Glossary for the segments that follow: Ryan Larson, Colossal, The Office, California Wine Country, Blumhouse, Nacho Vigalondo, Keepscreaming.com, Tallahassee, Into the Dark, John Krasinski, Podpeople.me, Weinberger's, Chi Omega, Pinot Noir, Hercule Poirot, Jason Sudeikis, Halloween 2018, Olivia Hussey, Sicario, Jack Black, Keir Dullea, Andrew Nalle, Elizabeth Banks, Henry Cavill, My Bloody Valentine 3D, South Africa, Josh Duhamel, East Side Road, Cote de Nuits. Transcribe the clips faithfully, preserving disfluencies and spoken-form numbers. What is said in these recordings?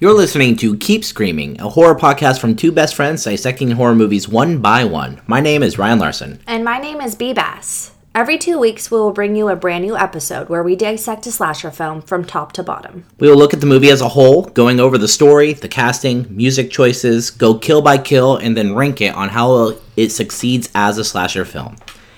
You're listening to Keep Screaming, a horror podcast from two best friends dissecting horror movies one by one. My name is Ryan Larson. And my name is B. Bass. Every two weeks, we will bring you a brand new episode where we dissect a slasher film from top to bottom. We will look at the movie as a whole, going over the story, the casting, music choices, go kill by kill, and then rank it on how it succeeds as a slasher film.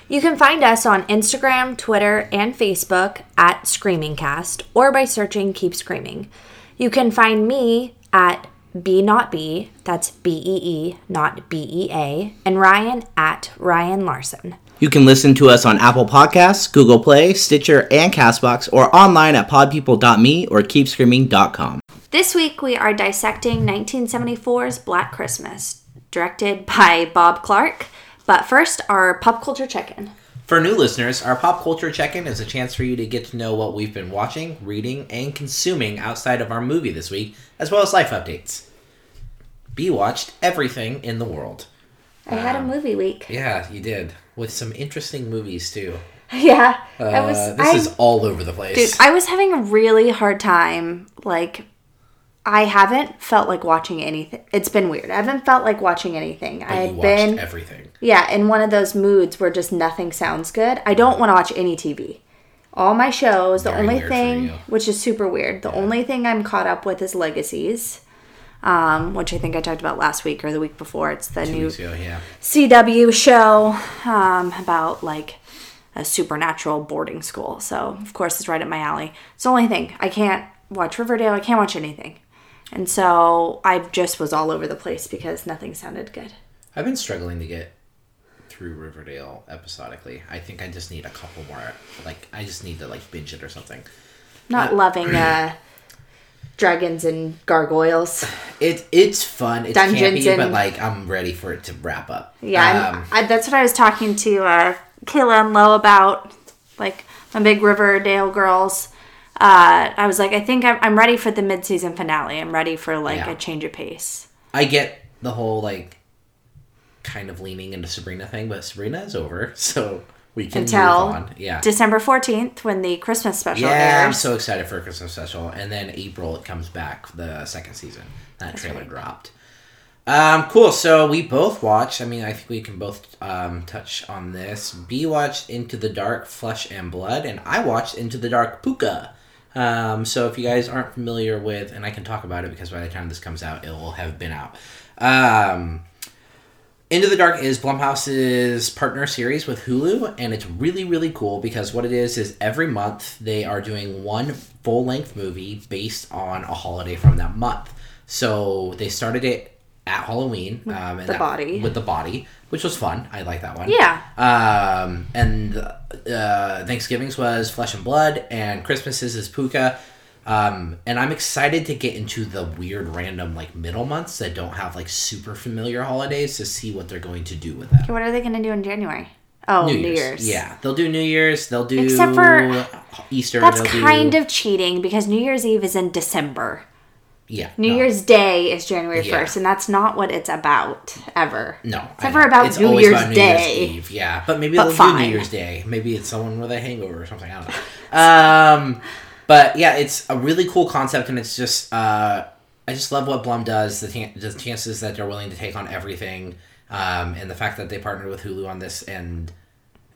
You can find us on Instagram, Twitter, and Facebook at ScreamingCast or by searching Keep Screaming. You can find me at B not B, that's B E E, not B E A, and Ryan at Ryan Larson. You can listen to us on Apple Podcasts, Google Play, Stitcher, and Castbox, or online at pod people dot me or keep screaming dot com. This week we are dissecting nineteen seventy-four's Black Christmas, directed by Bob Clark. But first, our pop culture check-in. For new listeners, our pop culture check-in is a chance for you to get to know what we've been watching, reading, and consuming outside of our movie this week, as well as life updates. Bea watched everything in the world. I um, had a movie week. Yeah, you did. With some interesting movies, too. Yeah. Uh, I was, this I, is all over the place. Dude, I was having a really hard time. Like, I haven't felt like watching anything. It's been weird. I haven't felt like watching anything. I had been... everything. Yeah, in one of those moods where just nothing sounds good. I don't want to watch any T V. All my shows, the Very only thing, which is super weird, the yeah. only thing I'm caught up with is Legacies, um, which I think I talked about last week or the week before. It's the Two new ago, yeah. C W show um, about like a supernatural boarding school. So, of course, it's right up my alley. It's the only thing. I can't watch Riverdale. I can't watch anything. And so I just was all over the place because nothing sounded good. I've been struggling to get through Riverdale episodically. I think I just need a couple more. Like, I just need to, like, binge it or something. Not uh, loving uh, dragons and gargoyles. It It's fun. It's Dungeons campy, and... but, like, I'm ready for it to wrap up. Yeah, um, I, that's what I was talking to uh, Kayla and Lo about. Like, my big Riverdale girls. Uh, I was like, I think I'm, I'm ready for the mid-season finale. I'm ready for, like, yeah. a change of pace. I get the whole, like, kind of leaning into Sabrina thing, but Sabrina is over, so we can Until move on. Yeah, December fourteenth when the Christmas special yeah, airs. I'm so excited for a Christmas special, and then April it comes back, the second season. That That's trailer right. dropped. Um, cool, so we both watched, I mean, I think we can both um, touch on this. B watched Into the Dark, Flesh and Blood, and I watched Into the Dark, Púca. Um, so if you guys aren't familiar with, and I can talk about it because by the time this comes out, it will have been out. Um... Into the Dark is Blumhouse's partner series with Hulu, and it's really, really cool because what it is is every month they are doing one full-length movie based on a holiday from that month. So they started it at Halloween. With um, and the that, body. With the body, which was fun. I like that one. Yeah. Um, and uh, Thanksgiving's was Flesh and Blood, and Christmas's is Púca. Um, and I'm excited to get into the weird, random, like, middle months that don't have, like, super familiar holidays to see what they're going to do with that. Okay, what are they going to do in January? Oh, New, New Year's. Year's. Yeah. They'll do New Year's. They'll do Except for, Easter. That's kind do... of cheating because New Year's Eve is in December. Yeah. New no. Year's Day is January first, yeah. and that's not what it's about, ever. No. It's never about it's New Year's about New Day. Year's Eve, yeah. But maybe but they'll fine. do New Year's Day. Maybe it's someone with a hangover or something. I don't know. um... But yeah, it's a really cool concept, and it's just, uh, I just love what Blum does, the, t- the chances that they're willing to take on everything, um, and the fact that they partnered with Hulu on this, and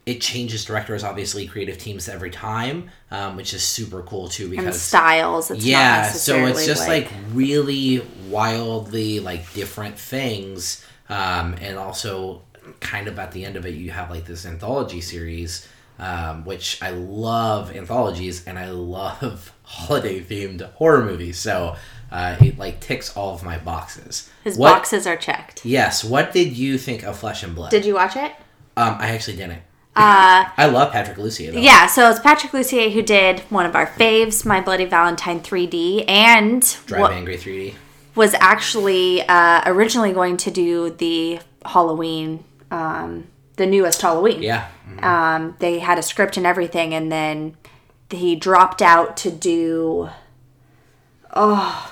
it changes directors, obviously, creative teams every time, um, which is super cool, too, because... And styles, it's yeah, not necessarily so it's just, like, like really wildly, like, different things, um, and also, kind of at the end of it, you have, like, this anthology series... Um, which I love anthologies and I love holiday themed horror movies, so uh, it like ticks all of my boxes. His what, boxes are checked. Yes. What did you think of Flesh and Blood? Did you watch it? Um, I actually didn't. Uh, I love Patrick Lussier though. Yeah, so it's Patrick Lussier who did one of our faves, My Bloody Valentine three D and Drive what, Angry three D. was actually uh, originally going to do the Halloween, um, the newest Halloween. Yeah. Mm-hmm. Um, they had a script and everything, and then he dropped out to do... Oh...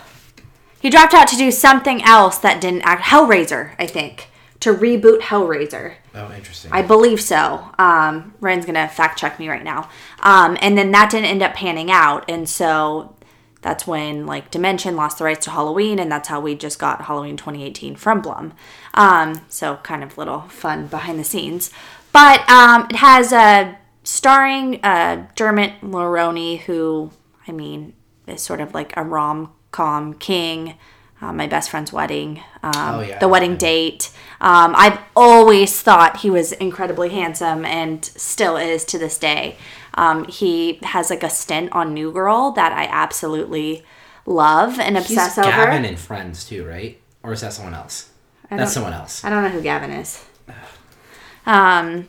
He dropped out to do something else that didn't act... Hellraiser, I think. To reboot Hellraiser. Oh, interesting. I believe so. Um, Ren's going to fact check me right now. Um, and then that didn't end up panning out. And so that's when, like, Dimension lost the rights to Halloween. And that's how we just got Halloween twenty eighteen from Blum. Um, so kind of little fun behind the scenes. But um, it has uh, starring uh, Dermot Mulroney, who, I mean, is sort of like a rom Com King, uh, My Best Friend's Wedding, um, oh, yeah, The Wedding yeah. Date. Um, I've always thought he was incredibly handsome and still is to this day. Um, he has like a stint on New Girl that I absolutely love and obsess He's over. Gavin in Friends too, right? Or is that someone else? I That's someone else. I don't know who Gavin is. Um...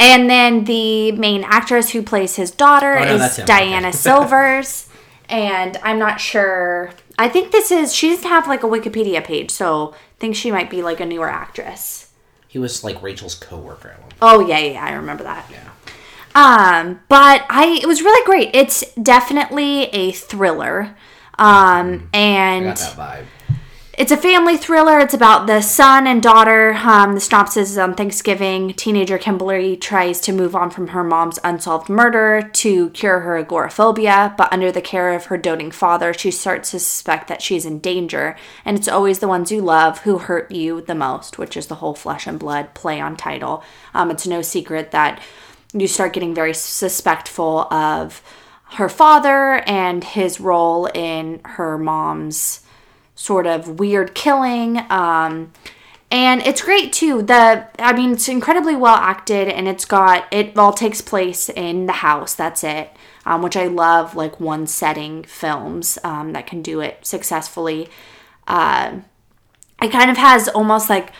And then the main actress who plays his daughter oh, no, is Diana okay. Silvers. And I'm not sure. I think this is... She doesn't have, like, a Wikipedia page, so I think she might be, like, a newer actress. He was, like, Rachel's co-worker at one point. Oh, yeah, yeah, I remember that. Yeah. Um, but I... It was really great. It's definitely a thriller. Um, mm-hmm. And... I got that vibe. It's a family thriller. It's about the son and daughter. Um, the synopsis is on Thanksgiving. Teenager Kimberly tries to move on from her mom's unsolved murder to cure her agoraphobia, but under the care of her doting father, she starts to suspect that she's in danger, and it's always the ones you love who hurt you the most, which is the whole Flesh and Blood play on title. Um, it's no secret that you start getting very suspectful of her father and his role in her mom's sort of weird killing, um, and it's great too. The I mean, it's incredibly well acted, and it's got it all takes place in the house. That's it, um, which I love. Like one setting films um, that can do it successfully. Uh, it kind of has almost like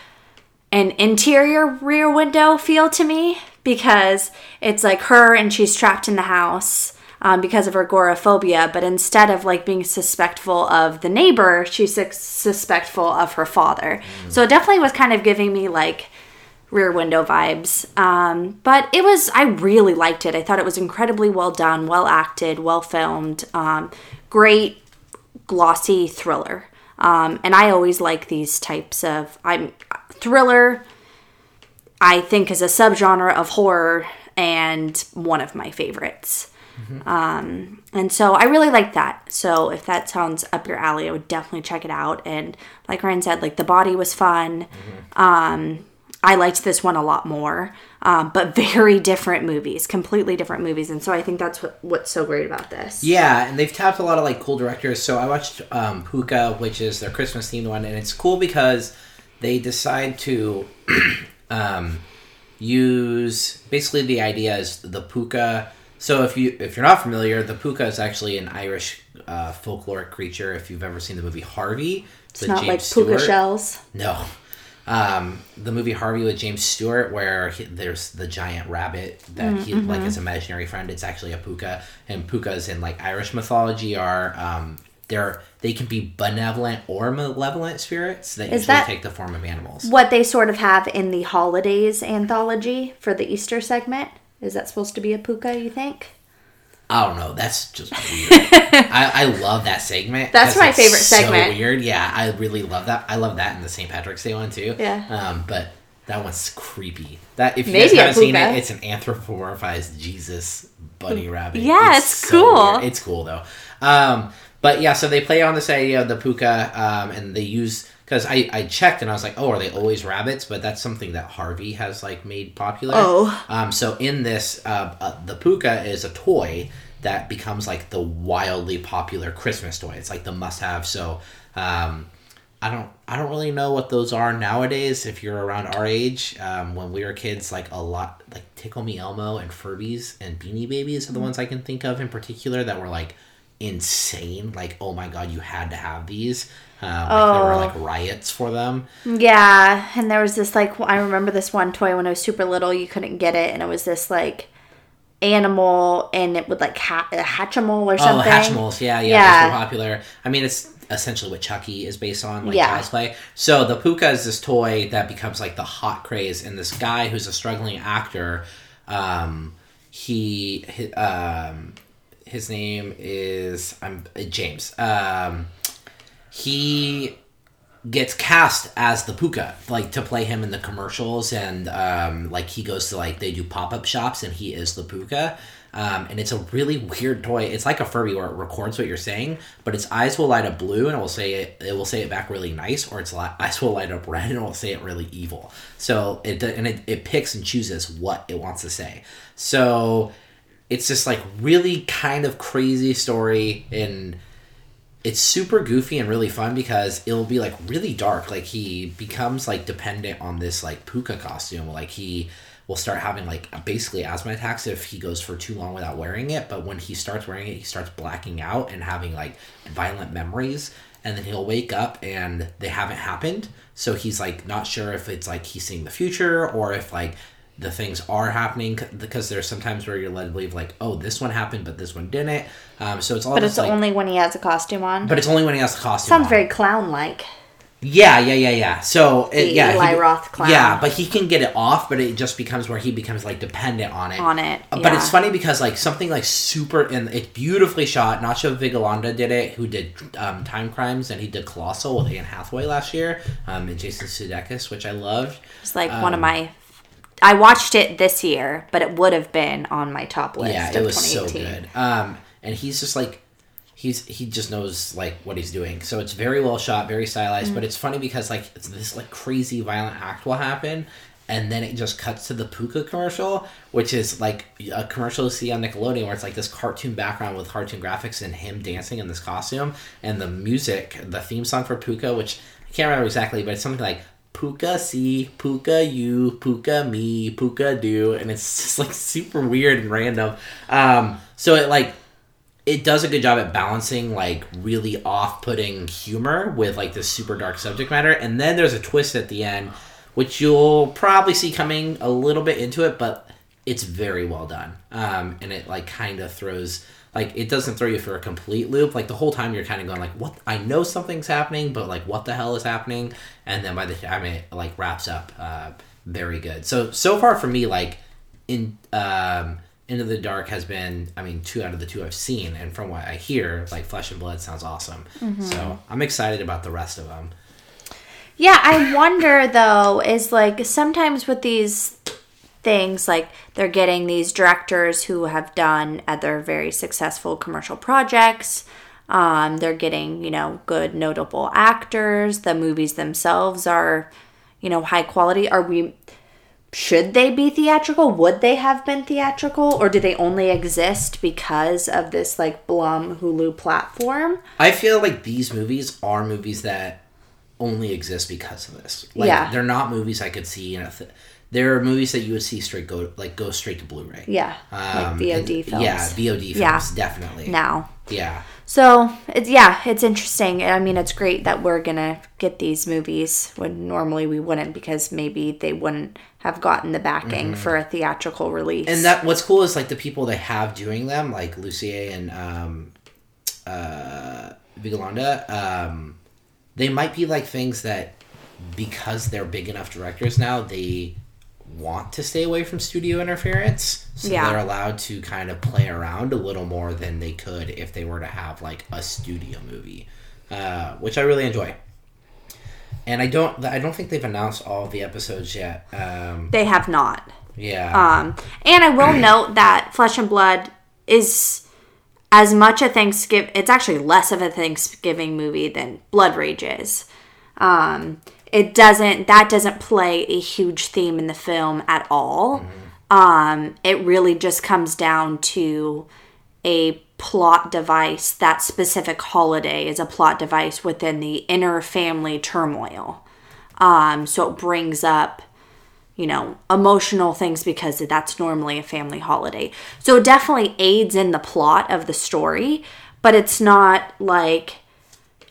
an interior Rear Window feel to me because it's like her and she's trapped in the house. Um, because of her agoraphobia, but instead of like being suspectful of the neighbor, she's su- suspectful of her father. Mm. So it definitely was kind of giving me like Rear Window vibes. Um, but it was, I really liked it. I thought it was incredibly well done, well acted, well filmed, um, great glossy thriller. Um, and I always like these types of I'm thriller. I think is a subgenre of horror and one of my favorites. Mm-hmm. Um, and so I really like that. So if that sounds up your alley, I would definitely check it out. And like Ryan said, like the body was fun. Mm-hmm. Um, I liked this one a lot more, um, but very different movies, completely different movies. And so I think that's what, what's so great about this. Yeah. And they've tapped a lot of like cool directors. So I watched, um, Púca, which is their Christmas themed one. And it's cool because they decide to, um, use basically the idea is the Púca. So if you if you're not familiar, the Púca is actually an Irish uh, folkloric creature. If you've ever seen the movie Harvey, it's not James like Púca shells. No, um, the movie Harvey with James Stewart, where he, there's the giant rabbit that mm-hmm. he like his imaginary friend. It's actually a Púca, and Púcas in like Irish mythology are um, they're they can be benevolent or malevolent spirits that is usually that take the form of animals. What they sort of have in the Holidays anthology for the Easter segment. Is that supposed to be a Púca, you think? I don't know. That's just weird. I, I love that segment. That's, that's my like favorite so segment. So weird. Yeah, I really love that. I love that in the Saint Patrick's Day one, too. Yeah. Um, but that one's creepy. That If you Maybe guys haven't seen it, it's an anthropomorphized Jesus bunny rabbit. Yeah, it's, it's so cool. Weird. It's cool, though. Um, but, yeah, so they play on this idea of the Púca, um, and they use... Because I, I checked and I was like, oh, are they always rabbits? But that's something that Harvey has, like, made popular. Oh. Um, so in this, uh, uh, the Púca is a toy that becomes, like, the wildly popular Christmas toy. It's, like, the must-have. So um, I don't I don't really know what those are nowadays if you're around our age. Um, when we were kids, like, a lot, like, Tickle Me Elmo and Furbies and Beanie Babies are the ones I can think of in particular that were, like, insane. Like, oh, my God, you had to have these. Um, oh. Like there were like riots for them. Yeah, and there was this like I remember this one toy when I was super little. You couldn't get it, and it was this like animal, and it would like ha- a Hatchimals or something. Oh, Hatchimals! Yeah, yeah, yeah. Those were popular. I mean, it's essentially what Chucky is based on, like yeah. cosplay. So the Púca is this toy that becomes like the hot craze, and this guy who's a struggling actor, um, he, his, um, his name is I'm uh, James. Um, he gets cast as the Púca, like to play him in the commercials, and um, like he goes to like they do pop up shops, and he is the Púca. Um, and it's a really weird toy. It's like a Furby where it records what you're saying, but its eyes will light up blue and it will say it, it will say it back really nice, or its li- eyes will light up red and it will say it really evil. So it and it, it picks and chooses what it wants to say. So it's just like really kind of crazy story, and it's super goofy and really fun because it'll be like really dark. Like he becomes like dependent on this like Púca costume. Like he will start having like basically asthma attacks if he goes for too long without wearing it. But when he starts wearing it, he starts blacking out and having like violent memories. And then he'll wake up and they haven't happened. So he's like not sure if it's like he's seeing the future or if like the things are happening, because there's sometimes where you're led to believe like, oh, this one happened, but this one didn't. Um, so it's all. But it's like, only when he has a costume on. But it's only when he has a costume. Sounds on. very clown-like. Yeah, yeah, yeah, yeah. So it, the yeah, Eli Roth clown. Yeah, but he can get it off, but it just becomes where he becomes like dependent on it. On it. Yeah. But it's funny because like something like super, and it's beautifully shot. Nacho Vigalondo did it, who did um, Time Crimes, and he did Colossal with Anne Hathaway last year, um, and Jason Sudeikis, which I loved. It's like um, one of my. I watched it this year, but it would have been on my top list. Yeah, it was so good. Um, and he's just like, he's he just knows like what he's doing. So it's very well shot, very stylized. Mm-hmm. But it's funny because like it's this like crazy violent act will happen, and then it just cuts to the Púca commercial, which is like a commercial you see on Nickelodeon where it's like this cartoon background with cartoon graphics and him dancing in this costume, and the music, the theme song for Púca, which I can't remember exactly, but it's something like. Púca see, Púca you, Púca me, Púca do, and it's just like super weird and random. Um, so it like it does a good job at balancing like really off-putting humor with like this super dark subject matter, and then there's a twist at the end, which you'll probably see coming a little bit into it, but it's very well done. Um, and it like kind of throws like it doesn't throw you for a complete loop. Like the whole time you're kind of going like, what? I know something's happening, but like what the hell is happening? And then by the time it like wraps up, uh, very good. So, so far for me, like in, um, Into the Dark has been, I mean, two out of the two I've seen. And from what I hear, like Flesh and Blood sounds awesome. Mm-hmm. So I'm excited about the rest of them. Yeah. I wonder though, is like sometimes with these things like they're getting these directors who have done other very successful commercial projects. Um, they're getting, you know, good notable actors. The movies themselves are, you know, high quality. Are we, should they be theatrical? Would they have been theatrical? Or do they only exist because of this like Blum Hulu platform? I feel like these movies are movies that only exist because of this. Like yeah. They're not movies I could see in a th- There are movies that you would see straight go like go straight to Blu-ray. Yeah, um, like V O D and, films. Yeah, V O D films, yeah. Definitely. Now. Yeah. So, it's, yeah, it's interesting. I mean, it's great that we're going to get these movies when normally we wouldn't, because maybe they wouldn't have gotten the backing mm-hmm. for a theatrical release. And that what's cool is, like, the people they have doing them, like Lussier and um, uh, Vigalondo, um, they might be, like, things that, because they're big enough directors now, they want to stay away from studio interference, so yeah. they're allowed to kind of play around a little more than they could if they were to have like a studio movie, uh which I really enjoy. And I don't I don't think they've announced all the episodes yet. Um they have not. Yeah. Um and I will note that Flesh and Blood is as much a Thanksgiving, it's actually less of a Thanksgiving movie than Blood Rage is. um It doesn't, that doesn't play a huge theme in the film at all. Mm-hmm. Um, it really just comes down to a plot device. That specific holiday is a plot device within the inner family turmoil. Um, so it brings up, you know, emotional things because that's normally a family holiday. So it definitely aids in the plot of the story, but it's not like...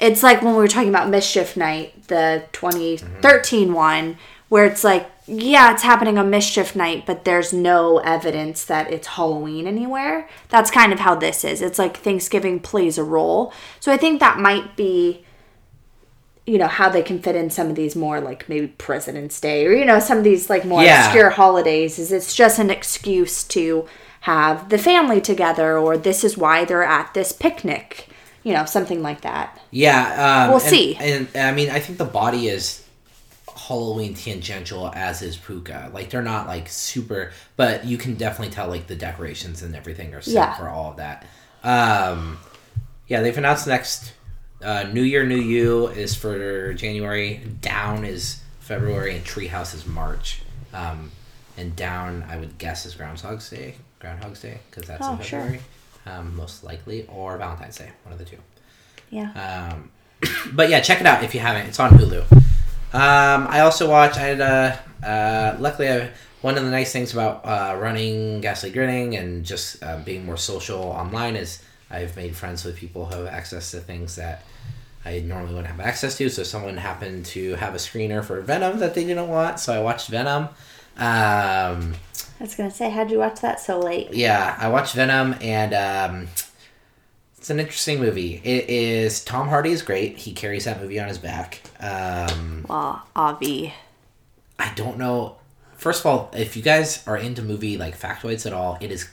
It's like when we were talking about Mischief Night, the twenty thirteen mm-hmm. one, where it's like, yeah, it's happening on Mischief Night, but there's no evidence that it's Halloween anywhere. That's kind of how this is. It's like Thanksgiving plays a role. So I think that might be you know, how they can fit in some of these more, like, maybe President's Day or, you know, some of these, like, more yeah. obscure holidays, is it's just an excuse to have the family together, or this is why they're at this picnic, you know, something like that. Yeah. Um, we'll and, see. And, and, I mean, I think the body is Halloween tangential, as is Púca. Like, they're not, like, super, but you can definitely tell, like, the decorations and everything are set yeah. for all of that. Um, yeah, they've announced next... Uh, New Year, New You is for January. Down is February, and Treehouse is March. Um, and Down, I would guess, is Groundhog's Day. Groundhog's Day, because that's oh, in February, sure. um, most likely, or Valentine's Day, one of the two. Yeah. Um, but yeah, check it out if you haven't. It's on Hulu. Um, I also watched. I had uh, uh, luckily I, one of the nice things about uh, running Ghastly Grinning and just uh, being more social online is I've made friends with people who have access to things that I normally wouldn't have access to. So someone happened to have a screener for Venom that they didn't want, so I watched Venom. Um, I was going to say, how'd you watch that so late? Yeah, I watched Venom, and um, it's an interesting movie. It is... Tom Hardy is great. He carries that movie on his back. Um, well, Avi. I don't know... First of all, if you guys are into movie, like, factoids at all, it is...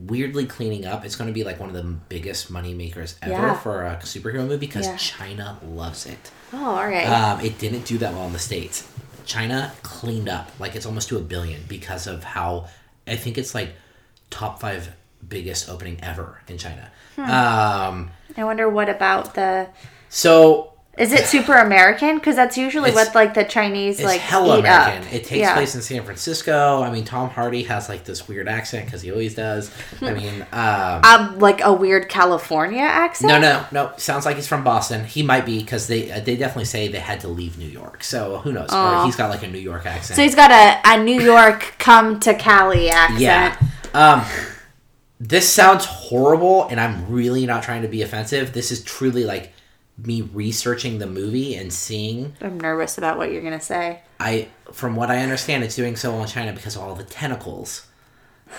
weirdly cleaning up. It's going to be like one of the biggest money makers ever yeah. for a superhero movie because yeah. China loves it. Oh, all right. Um, it didn't do that well in the States. China cleaned up. Like, it's almost to a billion because of how, I think it's like top five biggest opening ever in China. Hmm. Um, I wonder what about the... So... Is it super American? Because that's usually what, like, the Chinese, like, eat up. It's hella American. It takes yeah. place in San Francisco. I mean, Tom Hardy has, like, this weird accent, because he always does. I mean... Um, um, like, a weird California accent? No, no, no. Sounds like he's from Boston. He might be, because they uh, they definitely say they had to leave New York. So, who knows? Or he's got, like, a New York accent. So, he's got a, a New York come-to-Cali accent. Yeah. Um... This sounds horrible, and I'm really not trying to be offensive. This is truly, like... me researching the movie and seeing... I'm nervous about what you're going to say. I, from what I understand, it's doing so well in China because of all the tentacles.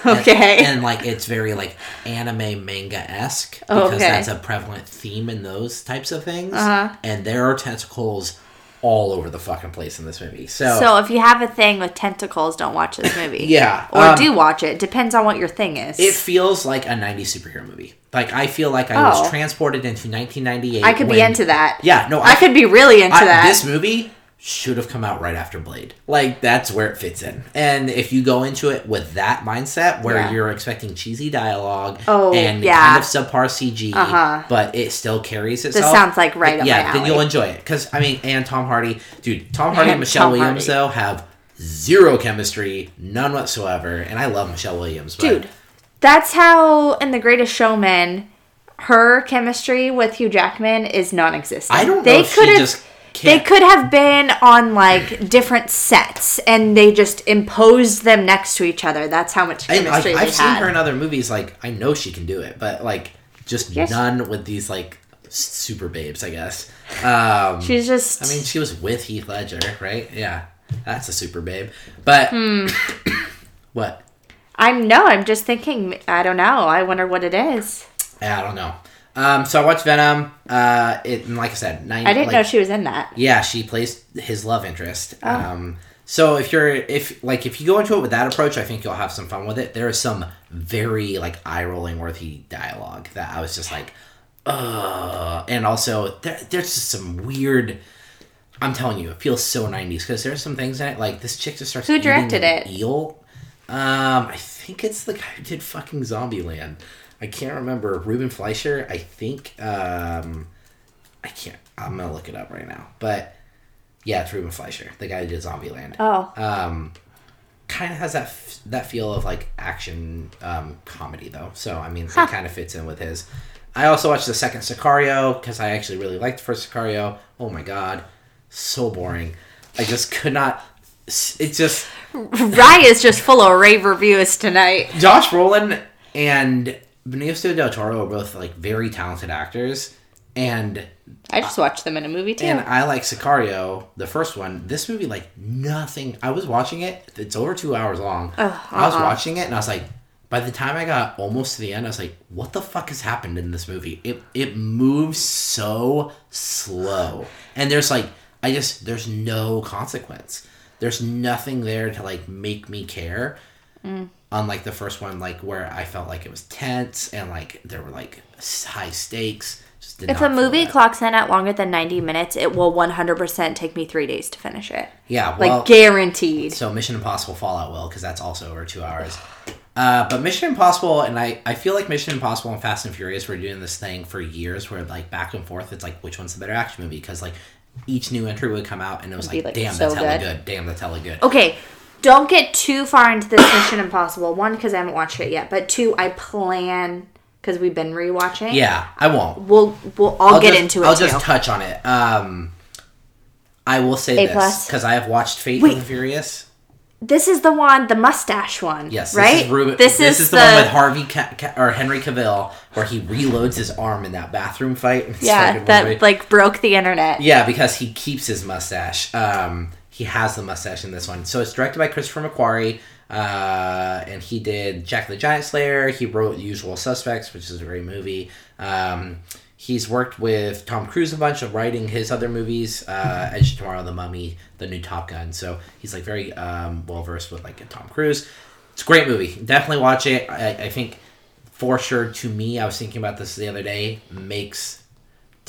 Okay. And, and like, it's very, like, anime manga-esque. Because okay. that's a prevalent theme in those types of things. Uh-huh. And there are tentacles all over the fucking place in this movie. So so if you have a thing with tentacles, don't watch this movie. Yeah. Or um, do watch it. Depends on what your thing is. It feels like a nineties superhero movie. Like, I feel like I oh. was transported into nineteen ninety-eight. I could when, be into that. Yeah, no. I, I could be really into I, that. This movie should have come out right after Blade. Like, that's where it fits in. And if you go into it with that mindset, where yeah. you're expecting cheesy dialogue oh, and yeah. kind of subpar C G, uh-huh. but it still carries itself. This sounds like right it, up yeah, my alley. Yeah, then you'll enjoy it. Because, I mean, and Tom Hardy. Dude, Tom Hardy and, and Michelle Tom Williams, Hardy. though, have zero chemistry, none whatsoever. And I love Michelle Williams. But dude. That's how, in The Greatest Showman, her chemistry with Hugh Jackman is non-existent. I don't they know if she just can't. They could have been on, like, different sets, and they just imposed them next to each other. That's how much chemistry I, I, I've they seen had. her in other movies. Like, I know she can do it, but, like, just yes. none with these, like, super babes, I guess. Um, She's just... I mean, she was with Heath Ledger, right? Yeah. That's a super babe. But... Hmm. What? I'm no, I'm just thinking, I don't know. I wonder what it is. Yeah, I don't know. Um, so I watched Venom. Uh, it, and like I said, ninety, I didn't like, know she was in that. Yeah, she plays his love interest. Oh. Um, so if you're, if like, if you go into it with that approach, I think you'll have some fun with it. There is some very, like, eye rolling worthy dialogue that I was just like, ugh. And also, there, there's just some weird. I'm telling you, it feels so nineties because there's some things that, like, this chick just starts. Who directed it? Eel. Um, I think it's the guy who did fucking Zombieland. I can't remember. Ruben Fleischer, I think. Um, I can't. I'm going to look it up right now. But, yeah, it's Ruben Fleischer, the guy who did Zombieland. Oh. Um, kind of has that f- that feel of, like, action um, comedy, though. So, I mean, huh. it kind of fits in with his. I also watched the second Sicario, because I actually really liked the first Sicario. Oh, my God. So boring. I just could not... It's just... Rye is just full of rave reviews tonight. Josh Brolin and Benicio del Toro are both, like, very talented actors. And... I just watched them in a movie, too. And I like Sicario, the first one. This movie, like, nothing... I was watching it. It's over two hours long. Ugh, uh-uh. I was watching it, and I was like, by the time I got almost to the end, I was like, what the fuck has happened in this movie? It it moves so slow. And there's like, I just, there's no consequence. There's nothing there to like make me care. Mm. Unlike the first one, like where I felt like it was tense and like there were like high stakes. Just if a movie that. clocks in at longer than ninety minutes, it will one hundred percent take me three days to finish it. Yeah. Well, like guaranteed. So Mission Impossible Fallout will, because that's also over two hours. Uh, but Mission Impossible, and I, I feel like Mission Impossible and Fast and Furious were doing this thing for years where like back and forth, it's like, which one's the better action movie? Because like each new entry would come out and it was like, like, damn, so that's hella good. good. Damn, that's hella good. Okay. Don't get too far into this Mission Impossible. One, because I haven't watched it yet. But two, I plan, because we've been rewatching. Yeah, I won't. We'll, we'll I'll, I'll get just, into it I'll too. just touch on it. Um, I will say A this, because I have watched Fate Wait, of the Furious. This is the one, the mustache one. Yes, right? This is, Ruben, this this is, is the, the one with Harvey Ca- Ca- or Henry Cavill, where he reloads his arm in that bathroom fight. Yeah, that movie. like broke the internet. Yeah, because he keeps his mustache. Um... He has the mustache in this one. So it's directed by Christopher McQuarrie, uh, and he did Jack the Giant Slayer. He wrote Usual Suspects, which is a great movie. Um, he's worked with Tom Cruise a bunch of writing his other movies, uh, Edge of Tomorrow, The Mummy, The New Top Gun. So he's like very um, well-versed with like Tom Cruise. It's a great movie. Definitely watch it. I, I think for sure, to me, I was thinking about this the other day, makes...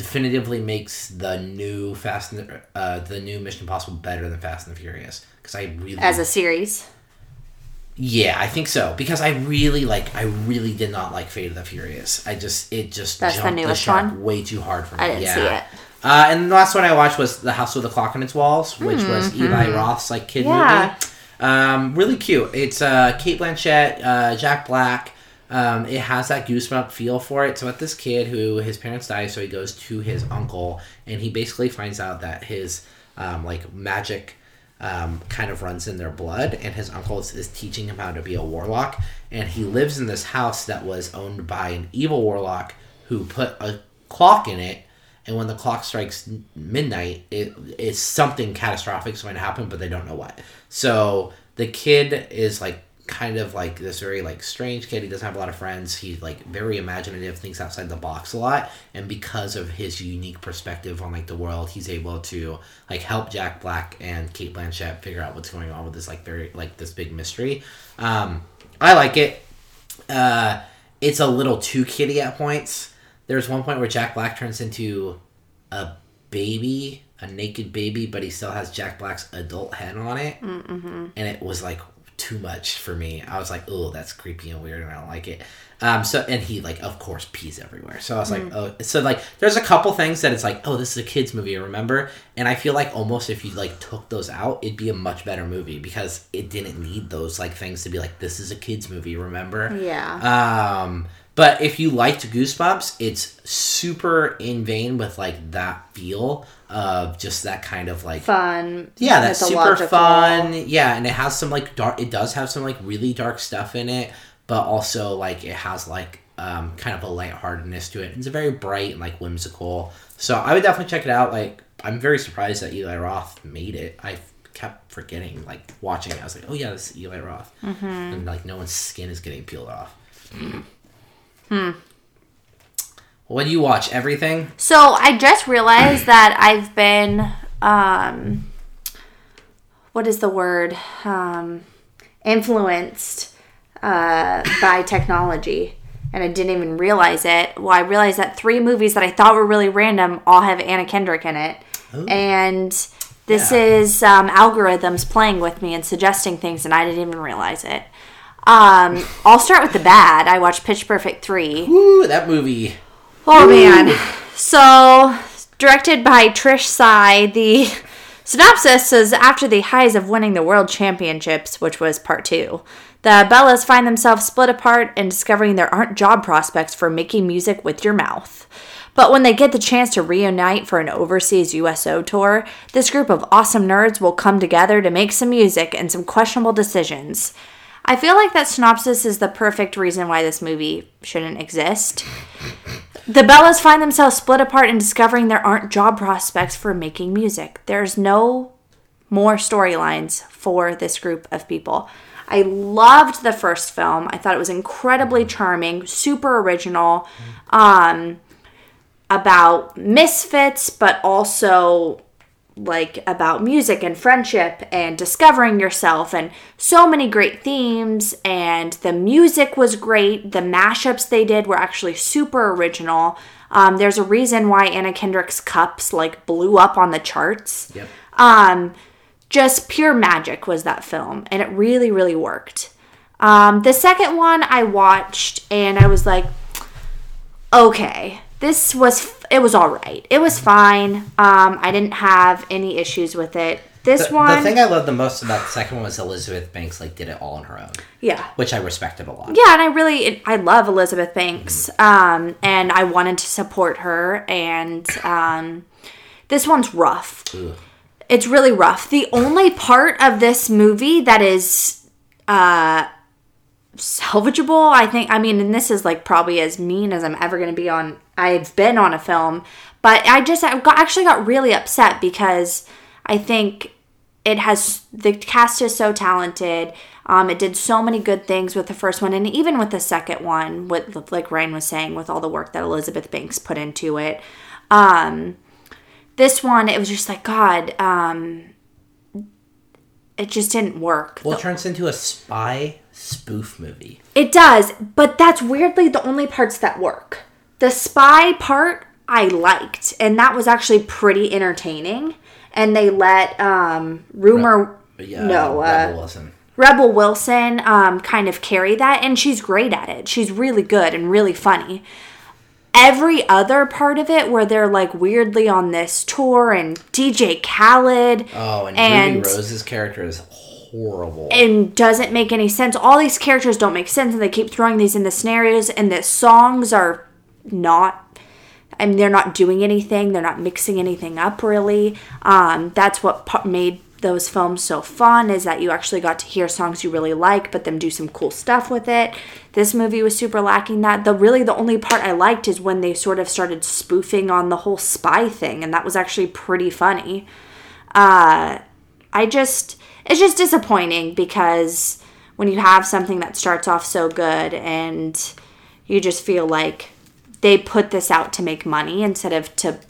definitively makes the new Fast and the, uh, the new Mission Impossible better than Fast and the Furious, because I really as a series. Yeah, I think so, because I really like I really did not like Fate of the Furious. I just it just That's jumped the, the shark one? way too hard for me. I didn't yeah. see it. Uh, and the last one I watched was The House with the Clock on Its Walls, which mm-hmm. was Eli Roth's like kid yeah. movie. Um, really cute. It's uh, Cate Blanchett, uh, Jack Black. Um, it has that goosebump feel for it. So about this kid who his parents die, so he goes to his uncle, and he basically finds out that his um, like magic um, kind of runs in their blood, and his uncle is, is teaching him how to be a warlock. And he lives in this house that was owned by an evil warlock who put a clock in it, and when the clock strikes midnight, it is something catastrophic is going to happen, but they don't know what. So the kid is like kind of like this very like strange kid. He doesn't have a lot of friends. He's like very imaginative, thinks outside the box a lot, and because of his unique perspective on like the world, he's able to like help Jack Black and Cate Blanchett figure out what's going on with this like very like this big mystery. um I like it. Uh it's a little too kiddie at points. There's one point where Jack Black turns into a baby, a naked baby, but he still has Jack Black's adult head on it. Mm-hmm. And it was like too much for me. I was like, oh, that's creepy and weird and I don't like it. Um so and he like of course pees everywhere. So I was mm. like, oh, so like there's a couple things that it's like, oh, this is a kid's movie, remember? And I feel like almost if you like took those out, it'd be a much better movie, because it didn't need those like things to be like, this is a kid's movie, remember? Yeah. Um but if you liked Goosebumps, it's super in vain with like that feel of just that kind of like fun, yeah, that's super fun, yeah. And it has some like dark, it does have some like really dark stuff in it, but also like it has like um kind of a lightheartedness to it. It's very bright and like whimsical, so I would definitely check it out. Like, I'm very surprised that Eli Roth made it. I kept forgetting, like watching it, I was like, oh yeah, this is Eli Roth. Mm-hmm. And like no one's skin is getting peeled off. Mm. Hmm. What do you watch? Everything? So I just realized that I've been, um, what is the word? Um, influenced uh, by technology. And I didn't even realize it. Well, I realized that three movies that I thought were really random all have Anna Kendrick in it. Ooh. And this yeah. is um, algorithms playing with me and suggesting things, and I didn't even realize it. Um, I'll start with the bad. I watched Pitch Perfect three. Ooh, that movie. Oh, man. So, directed by Trish Tsai, the synopsis says, after the highs of winning the world championships, which was part two, the Bellas find themselves split apart and discovering there aren't job prospects for making music with your mouth. But when they get the chance to reunite for an overseas U S O tour, this group of awesome nerds will come together to make some music and some questionable decisions. I feel like that synopsis is the perfect reason why this movie shouldn't exist. The Bellas find themselves split apart and discovering there aren't job prospects for making music. There's no more storylines for this group of people. I loved the first film. I thought it was incredibly charming, super original, um, about misfits, but also like about music and friendship and discovering yourself, and so many great themes, and the music was great. The mashups they did were actually super original. Um, there's a reason why Anna Kendrick's Cups like blew up on the charts. Yep. Um, just pure magic was that film, and it really, really worked. Um, the second one I watched, and I was like, okay, this was, it was all right. It was fine. Um, I didn't have any issues with it. This the, one... The thing I loved the most about the second one was Elizabeth Banks, like, did it all on her own. Yeah. Which I respected a lot. Yeah, and I really... I love Elizabeth Banks. Mm-hmm. Um, and I wanted to support her. And um, this one's rough. Ugh. It's really rough. The only part of this movie that is uh, salvageable, I think... I mean, and this is, like, probably as mean as I'm ever going to be on... I've been on a film. But I just... I got, actually got really upset because... I think it has, the cast is so talented. Um, it did so many good things with the first one, and even with the second one, with, like Ryan was saying, with all the work that Elizabeth Banks put into it. Um, this one, it was just like, God, um, it just didn't work. Well, it turns into a spy spoof movie. It does, but that's weirdly the only parts that work. The spy part I liked, and that was actually pretty entertaining. And they let um, rumor Re- yeah, no uh, Rebel Wilson, Rebel Wilson um, kind of carry that, and she's great at it. She's really good and really funny. Every other part of it, where they're like weirdly on this tour, and D J Khaled, oh, and, and Ruby Rose's character is horrible and doesn't make any sense. All these characters don't make sense, and they keep throwing these in the scenarios, and the songs are not. I mean, they're not doing anything. They're not mixing anything up, really. Um, that's what po- made those films so fun, is that you actually got to hear songs you really like, but them do some cool stuff with it. This movie was super lacking that. The really the only part I liked is when they sort of started spoofing on the whole spy thing, and that was actually pretty funny. Uh, I just... It's just disappointing, because when you have something that starts off so good, and you just feel like... They put this out to make money instead of to...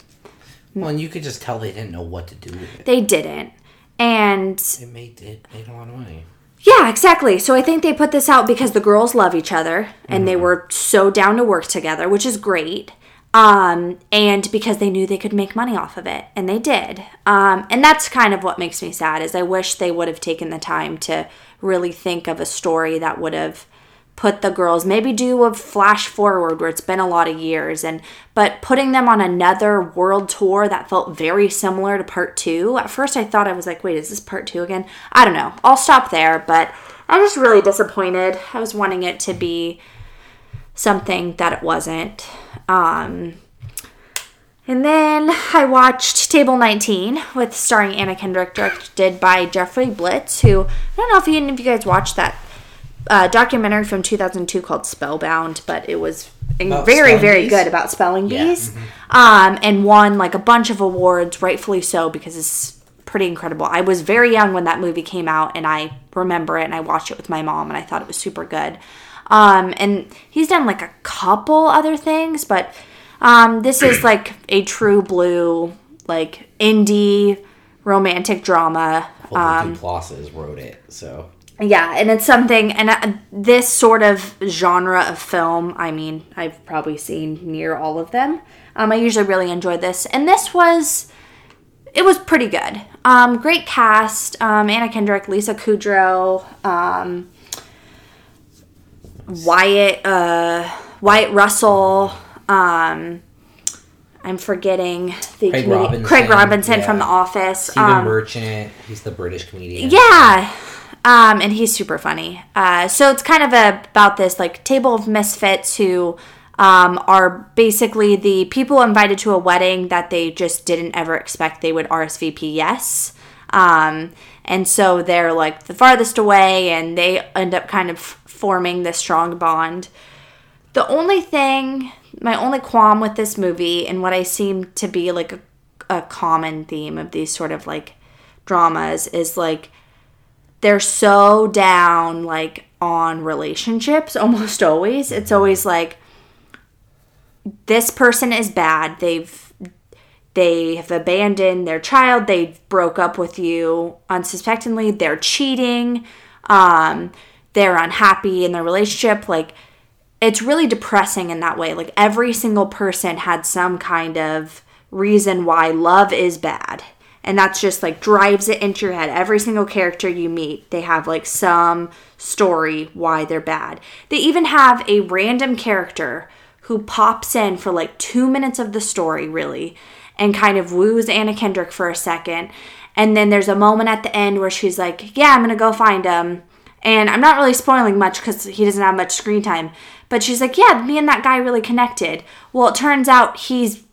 Well, and you could just tell they didn't know what to do with it. They didn't. And... It made, it made a lot of money. Yeah, exactly. So I think they put this out because the girls love each other. And mm-hmm. they were so down to work together, which is great. Um, and because they knew they could make money off of it. And they did. Um, and that's kind of what makes me sad, is I wish they would have taken the time to really think of a story that would have... put the girls, maybe do a flash forward where it's been a lot of years, and but putting them on another world tour that felt very similar to part two. At first I thought, I was like, wait, is this part two again? I don't know. I'll stop there, but I was really disappointed. I was wanting it to be something that it wasn't. Um, and then I watched Table nineteen, with starring Anna Kendrick, directed by Jeffrey Blitz, who, I don't know if any of you guys watched that Uh, documentary from two thousand two called Spellbound, but it was about very, very bees? good about spelling bees. Yeah. Mm-hmm. Um, and won like a bunch of awards, rightfully so, because it's pretty incredible. I was very young when that movie came out, and I remember it, and I watched it with my mom, and I thought it was super good. Um, and he's done like a couple other things, but um, this is like a true blue, like indie romantic drama. Well, um, Duplass wrote it, so... Yeah, and it's something, and this sort of genre of film, I mean, I've probably seen near all of them. Um, I usually really enjoy this, and this was, it was pretty good. Um, great cast, um, Anna Kendrick, Lisa Kudrow, um, Wyatt, uh, Wyatt Russell, um... I'm forgetting the Craig comedian. Robinson, Craig Robinson yeah. from The Office. Stephen um, Merchant. He's the British comedian. Yeah. Um, and he's super funny. Uh, so it's kind of a, about this like table of misfits who um, are basically the people invited to a wedding that they just didn't ever expect they would R S V P yes. Um, and so they're like the farthest away, and they end up kind of forming this strong bond. The only thing... My only qualm with this movie, and what I seem to be like a, a common theme of these sort of like dramas, is like they're so down, like, on relationships almost always. It's always like, this person is bad. They've, they have abandoned their child. They broke up with you unsuspectingly. They're cheating. Um, they're unhappy in their relationship. Like, it's really depressing in that way. Like, every single person had some kind of reason why love is bad. And that's just, like, drives it into your head. Every single character you meet, they have, like, some story why they're bad. They even have a random character who pops in for, like, two minutes of the story, really, and kind of woos Anna Kendrick for a second. And then there's a moment at the end where she's like, yeah, I'm going to go find him. And I'm not really spoiling much because he doesn't have much screen time. But she's like, yeah, me and that guy really connected. Well, it turns out he's,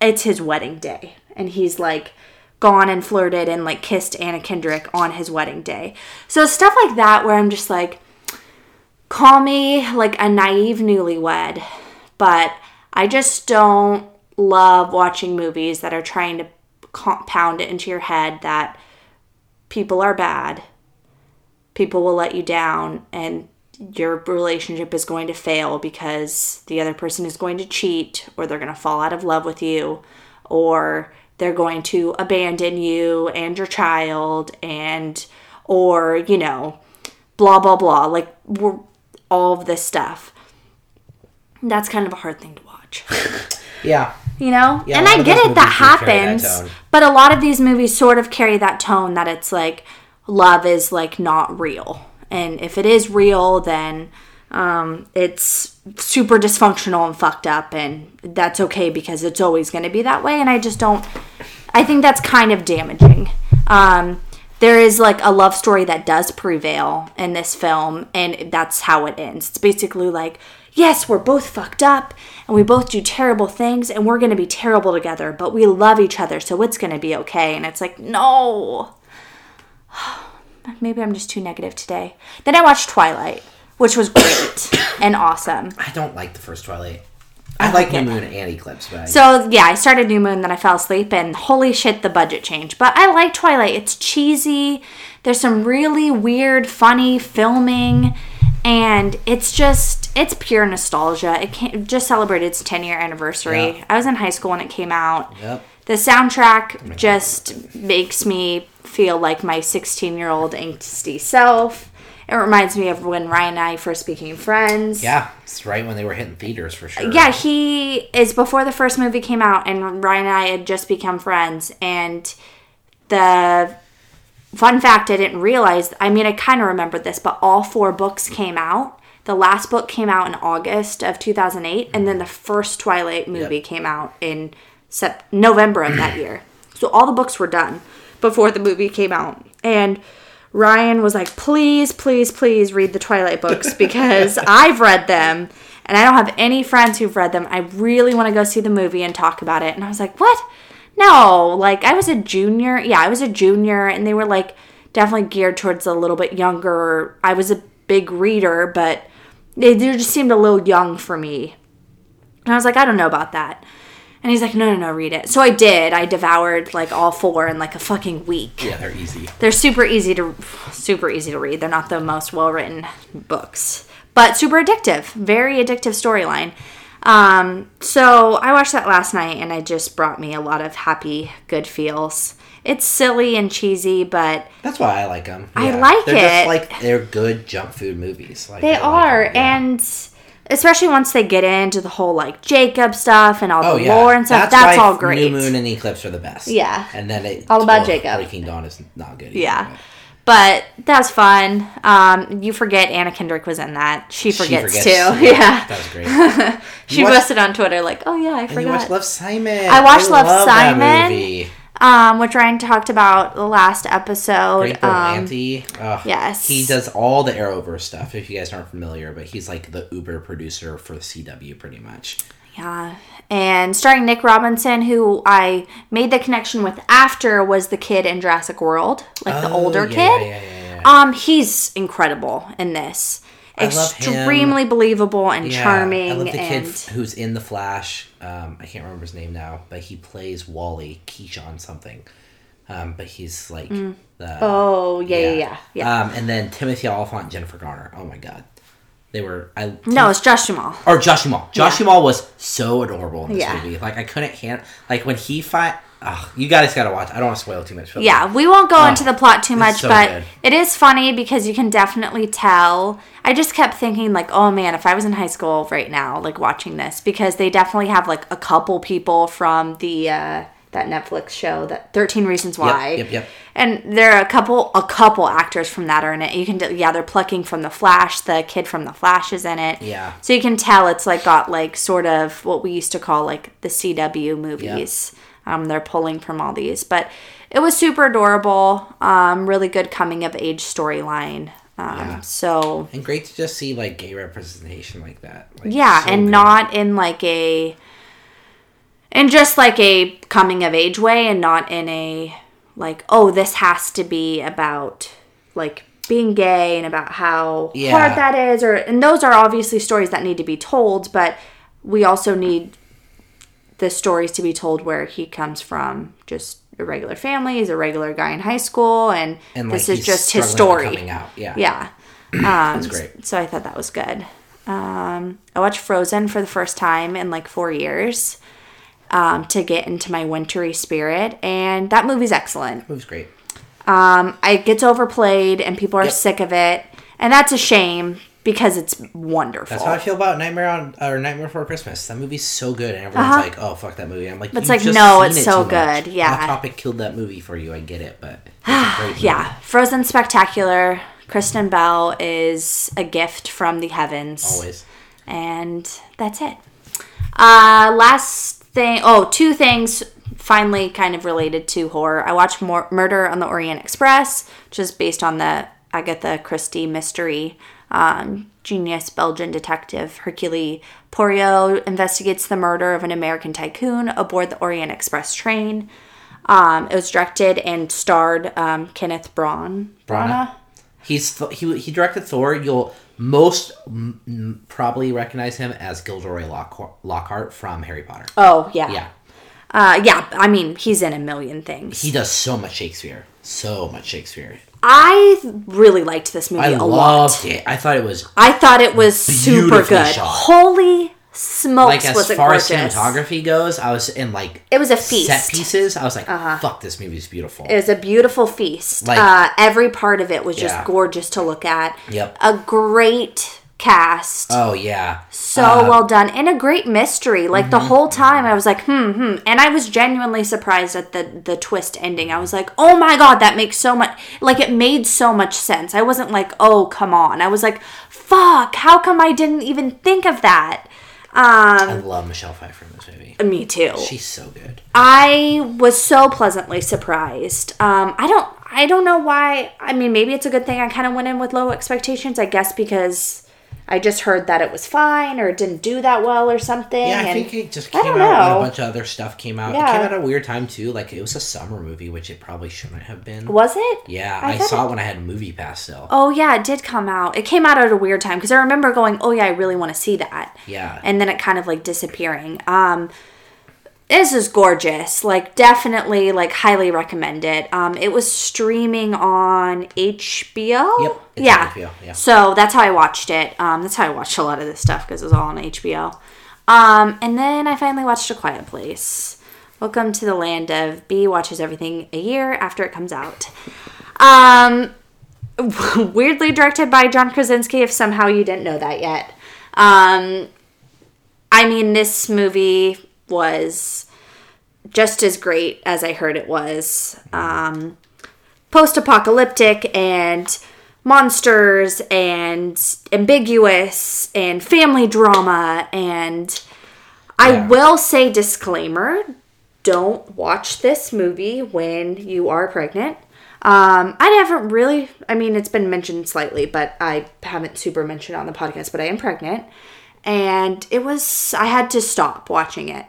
it's his wedding day. And he's, like, gone and flirted and, like, kissed Anna Kendrick on his wedding day. So stuff like that where I'm just like, call me, like, a naive newlywed, but I just don't love watching movies that are trying to pound it into your head that people are bad, people will let you down, and your relationship is going to fail because the other person is going to cheat, or they're going to fall out of love with you, or they're going to abandon you and your child, and, or, you know, blah, blah, blah. Like, we're, all of this stuff. That's kind of a hard thing to watch. Yeah. You know? Yeah, and I get it, that happens. That but a lot of these movies sort of carry that tone that it's like, love is, like, not real. And if it is real, then um, it's super dysfunctional and fucked up, and that's okay because it's always going to be that way. And I just don't, I think that's kind of damaging. Um, there is, like, a love story that does prevail in this film, and that's how it ends. It's basically like, yes, we're both fucked up and we both do terrible things and we're going to be terrible together, but we love each other, so it's going to be okay. And it's like, no. Maybe I'm just too negative today. Then I watched Twilight, which was great and awesome. I don't like the first Twilight. I, I like New Moon and Eclipse. But so, yeah, I started New Moon, then I fell asleep, and holy shit, the budget changed. But I like Twilight. It's cheesy. There's some really weird, funny filming, and it's just, it's pure nostalgia. It, can't, it just celebrated its ten-year anniversary. Yeah. I was in high school when it came out. Yep. The soundtrack just makes me feel like my sixteen-year-old angsty self. It reminds me of when Ryan and I first became friends. Yeah, it's right when they were hitting theaters for sure. Yeah, he is before the first movie came out, and Ryan and I had just become friends. And the fun fact I didn't realize, I mean, I kind of remembered this, but all four books came out. The last book came out in August of two thousand eight, and then the first Twilight movie yep. came out in sep- November of that year. So all the books were done before the movie came out. And Ryan was like, please, please, please read the Twilight books because I've read them and I don't have any friends who've read them. I really want to go see the movie and talk about it. And I was like, what? No. Like, I was a junior. Yeah, I was a junior, and they were, like, definitely geared towards a little bit younger. I was a big reader, but they just seemed a little young for me. And I was like, I don't know about that. And he's like, no, no, no, read it. So I did. I devoured, like, all four in, like, a fucking week. Yeah, they're easy. They're super easy to super easy to read. They're not the most well-written books. But super addictive. Very addictive storyline. Um, so I watched that last night, and it just brought me a lot of happy, good feels. It's silly and cheesy, but... That's why I like them. Yeah. I like they're it. They're just, like, they're good junk food movies. Like, they are, like, yeah. And... especially once they get into the whole, like, Jacob stuff and all oh, the yeah. lore and stuff. That's, that's all great. New Moon and Eclipse are the best. Yeah. And then it... all about well, Jacob. Breaking Dawn is not good either. Yeah. Right? But that's fun. Um, you forget Anna Kendrick was in that. She forgets, she forgets too. Yeah. yeah. That was great. She watched, posted on Twitter, like, oh, yeah, I forgot. And you watched Love, Simon. I watched I Love, love Simon. That movie. Um, which Ryan talked about the last episode. Great Berlanti. Um, oh, yes. He does all the Arrowverse stuff, if you guys aren't familiar, but he's like the Uber producer for the C W pretty much. Yeah. And starring Nick Robinson, who I made the connection with after was the kid in Jurassic World, like oh, the older yeah, kid. Yeah, yeah, yeah. Um, he's incredible in this. I Extremely believable and yeah, charming. I love the and... kid f- who's in The Flash. Um, I can't remember his name now, but he plays Wally, Keyshawn something. Um, but he's like mm. the oh yeah yeah yeah, yeah, yeah. Um, and then Timothy Oliphant, Jennifer Garner. Oh my god, they were I no it's Josh Duhamel or Josh Duhamel. Josh yeah. Duhamel was so adorable in this yeah. movie. Like I couldn't hand like when he fight. Oh, you guys gotta watch. I don't want to spoil too much. But yeah, we won't go oh, into the plot too much, so but good. It is funny because you can definitely tell. I just kept thinking like, oh man, if I was in high school right now, like watching this, because they definitely have like a couple people from the uh, that Netflix show that thirteen Reasons Why. Yep, yep, yep. And there are a couple, a couple actors from that are in it. You can, yeah, they're plucking from The Flash. The kid from The Flash is in it. Yeah. So you can tell it's like got like sort of what we used to call like the C W movies. Yep. Um, they're pulling from all these, but it was super adorable. Um, really good coming of age storyline. Um, yeah. So and great to just see like gay representation like that. Like, yeah, so and good. Not in like a, in just like a coming of age way, and not in a like, oh, this has to be about like being gay and about how yeah. hard that is, or and those are obviously stories that need to be told, but we also need. The stories to be told where he comes from, just a regular family. He's a regular guy in high school, and, and like, this is just his story. Coming out. Yeah, yeah. Um, that's great. So I thought that was good. Um, I watched Frozen for the first time in like four years um, to get into my wintry spirit, and that movie's excellent. That movie's great. Um, it gets overplayed, and people are yep. sick of it, and that's a shame. Because it's wonderful. That's how I feel about Nightmare on or Nightmare Before Christmas. That movie's so good, and everyone's uh-huh. like, "Oh, fuck that movie." I'm like, "It's like no, it's so good." Yeah, Hot Topic killed that movie for you. I get it, but it's a great movie. Yeah, Frozen spectacular. Kristen Bell is a gift from the heavens. Always. And that's it. Uh, last thing. Oh, two things. Finally, kind of related to horror. I watched Mor- Murder on the Orient Express, which is based on the Agatha Christie mystery. Um, genius Belgian detective Hercule Poirot investigates the murder of an American tycoon aboard the Orient Express train. Um, it was directed and starred um, Kenneth Branagh. Branagh. He's th- he he directed Thor. You'll most m- probably recognize him as Gilderoy Lock- Lockhart from Harry Potter. Oh yeah, yeah, uh, yeah. I mean, he's in a million things. He does so much Shakespeare. So much Shakespeare. I really liked this movie I a lot. I loved it. I thought it was I thought it was super good. Shot. Holy smokes, like, was it gorgeous. As far as cinematography goes, I was in like it was a feast. Set pieces. I was like, uh-huh. fuck, this movie's beautiful. It was a beautiful feast. Like, uh, every part of it was yeah. just gorgeous to look at. Yep. A great cast. Oh, yeah. So uh, well done. And a great mystery. Like, mm-hmm. the whole time I was like, hmm, hmm. And I was genuinely surprised at the, the twist ending. I was like, oh my god, that makes so much... Like, it made so much sense. I wasn't like, oh, come on. I was like, fuck, how come I didn't even think of that? Um, I love Michelle Pfeiffer in this movie. Me too. She's so good. I was so pleasantly surprised. Um, I don't, I don't know why... I mean, maybe it's a good thing I kind of went in with low expectations, I guess, because... I just heard that it was fine or it didn't do that well or something. Yeah, I and think it just came out know. when a bunch of other stuff came out. Yeah. It came out at a weird time, too. Like, it was a summer movie, which it probably shouldn't have been. Was it? Yeah, I, I saw it... it when I had Movie Pass, though. Oh, yeah, it did come out. It came out at a weird time because I remember going, oh, yeah, I really want to see that. Yeah. And then it kind of, like, disappearing. Um, this is gorgeous. Like, definitely, like, highly recommend it. Um, it was streaming on H B O. Yep. It's yeah. H B O, yeah, so that's how I watched it. Um, that's how I watched a lot of this stuff because it was all on H B O. Um, and then I finally watched A Quiet Place. Welcome to the land of B watches everything a year after it comes out. Um, weirdly directed by John Krasinski, if somehow you didn't know that yet. Um, I mean, this movie was just as great as I heard it was. Um, post-apocalyptic and... monsters and ambiguous and family drama and I yeah. will say disclaimer, don't watch this movie when you are pregnant. Um, I haven't really, I mean it's been mentioned slightly, but I haven't super mentioned on the podcast, but I am pregnant and it was, I had to stop watching it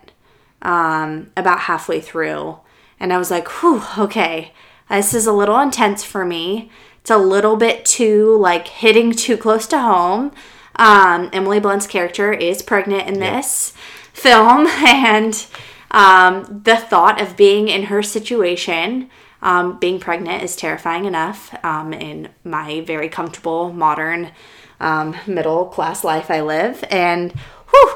um, about halfway through and I was like, whew, okay, this is a little intense for me. It's a little bit too, like, hitting too close to home. Um, Emily Blunt's character is pregnant in this yep. film. And um, the thought of being in her situation Um, being pregnant is terrifying enough. Um, in my very comfortable, modern, um, middle-class life I live. And, whew,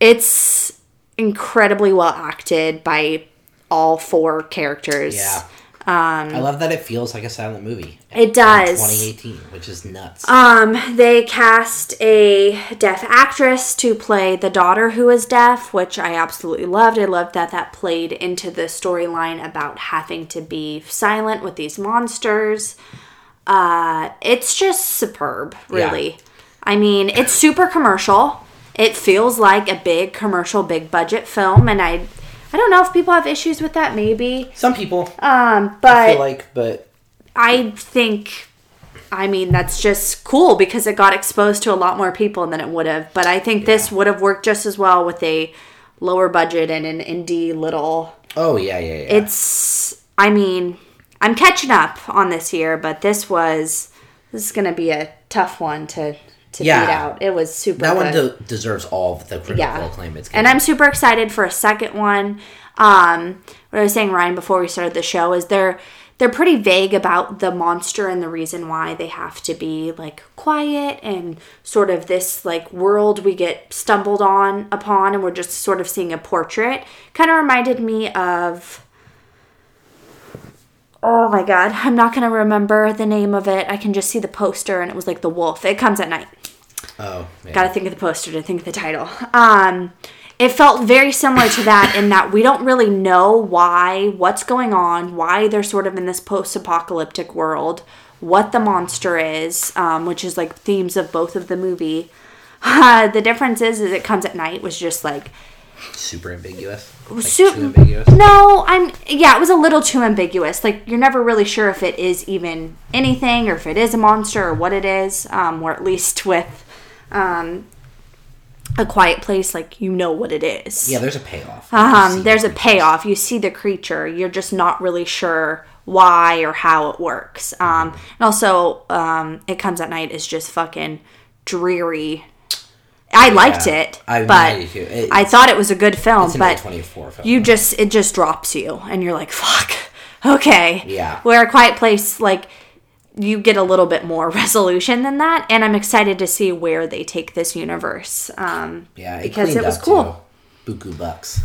it's incredibly well acted by all four characters. Yeah. Um, I love that it feels like a silent movie. It does. twenty eighteen, which is nuts. Um, they cast a deaf actress to play the daughter who is deaf, which I absolutely loved. I loved that that played into the storyline about having to be silent with these monsters. Uh, it's just superb, really. Yeah. I mean, it's super commercial. It feels like a big commercial, big budget film, and I... I don't know if people have issues with that, maybe. Some people. Um, but I feel like, but... I think, I mean, that's just cool because it got exposed to a lot more people than it would have. But I think yeah. this would have worked just as well with a lower budget and an indie little... Oh, yeah, yeah, yeah. It's, I mean, I'm catching up on this here, but this was, this is going to be a tough one to... to yeah. beat out. It was super That good. one de- deserves all of the critical yeah. acclaim it's getting. And I'm super excited for a second one. Um, what I was saying, Ryan, before we started the show is they're they're pretty vague about the monster and the reason why they have to be like quiet and sort of this like world we get stumbled on upon and we're just sort of seeing a portrait. Kind of reminded me of... Oh my God, I'm not going to remember the name of it. I can just see the poster and it was like The Wolf. It comes at night. Oh, man. Got to think of the poster to think of the title. Um, it felt very similar to that in that we don't really know why, what's going on, why they're sort of in this post-apocalyptic world, what the monster is, um, which is like themes of both of the movie. Uh, the difference is, is it comes at night was just like... Super ambiguous? Like Su- too ambiguous? No, I'm... Yeah, it was a little too ambiguous. Like, you're never really sure if it is even anything or if it is a monster or what it is. Um, or at least with um, A Quiet Place, like, you know what it is. Yeah, there's a payoff. Um, there's a payoff. You see the creature. You're just not really sure why or how it works. Um, mm-hmm. And also, um, It Comes at Night is just fucking dreary. I yeah, liked it, I but it it, I thought it was a good film, it's but film. you just, it just drops you, and you're like, fuck, okay. Yeah. Where A Quiet Place, like, you get a little bit more resolution than that, and I'm excited to see where they take this universe. Um, yeah, it because it was up cool. To buku bucks.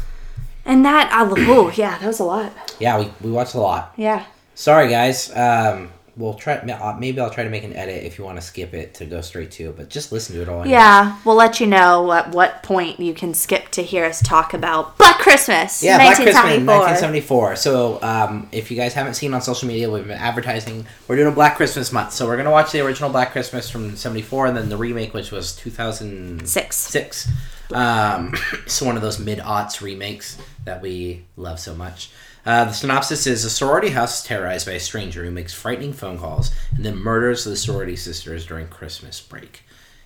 And that, oh, yeah, that was a lot. Yeah, we, we watched a lot. Yeah. Sorry, guys. Um... We'll try. Maybe I'll try to make an edit if you want to skip it to go straight to. But just listen to it all. Yeah, we'll let you know at what point you can skip to hear us talk about Black Christmas. Yeah, Black Christmas, nineteen seventy-four. So um, if you guys haven't seen on social media, we've been advertising. We're doing a Black Christmas month, so we're gonna watch the original Black Christmas from seventy-four and then the remake, which was two thousand six. Six. Um, so one of those mid-aughts remakes that we love so much. Uh, the synopsis is, a sorority house is terrorized by a stranger who makes frightening phone calls and then murders the sorority sisters during Christmas break.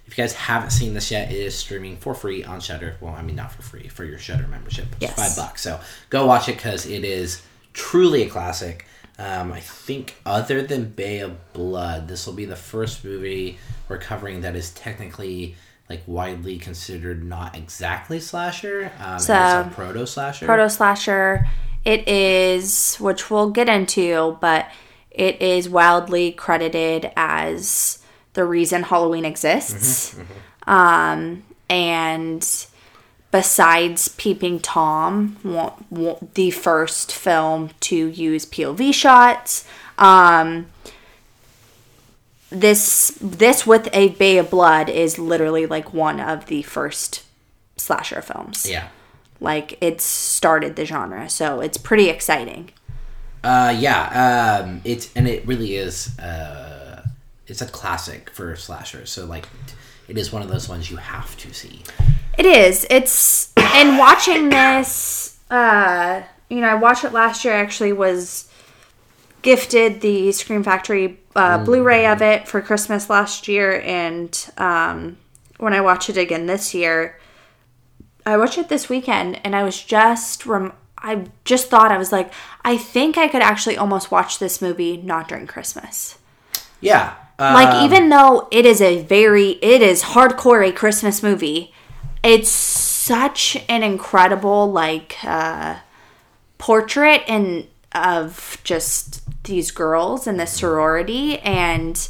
If you guys haven't seen this yet, it is streaming for free on Shudder. Well, I mean, not for free, for your Shudder membership. Yes. It's five bucks. So go watch it because it is truly a classic. Um, I think other than Bay of Blood, this will be the first movie we're covering that is technically... like widely considered not exactly slasher. Um, so it's a proto slasher. Proto slasher. It is, which we'll get into, but it is wildly credited as the reason Halloween exists. Mm-hmm, mm-hmm. Um, and besides Peeping Tom, the first film to use P O V shots. Um, This this with a Bay of Blood is literally like one of the first slasher films. Yeah, like it started the genre, so it's pretty exciting. Uh, yeah, um, it's and it really is. Uh, it's a classic for slashers, so like it is one of those ones you have to see. It is. It's and watching this, uh, you know, I watched it last year. I actually was gifted the Scream Factory Uh, Blu-ray of it for Christmas last year, and um, when I watch it again this year, I watched it this weekend, and I was just, rem- I just thought, I was like, I think I could actually almost watch this movie not during Christmas. Yeah. Um, like, even though it is a very, it is hardcore a Christmas movie, it's such an incredible, like, uh, portrait and of just these girls and this sorority and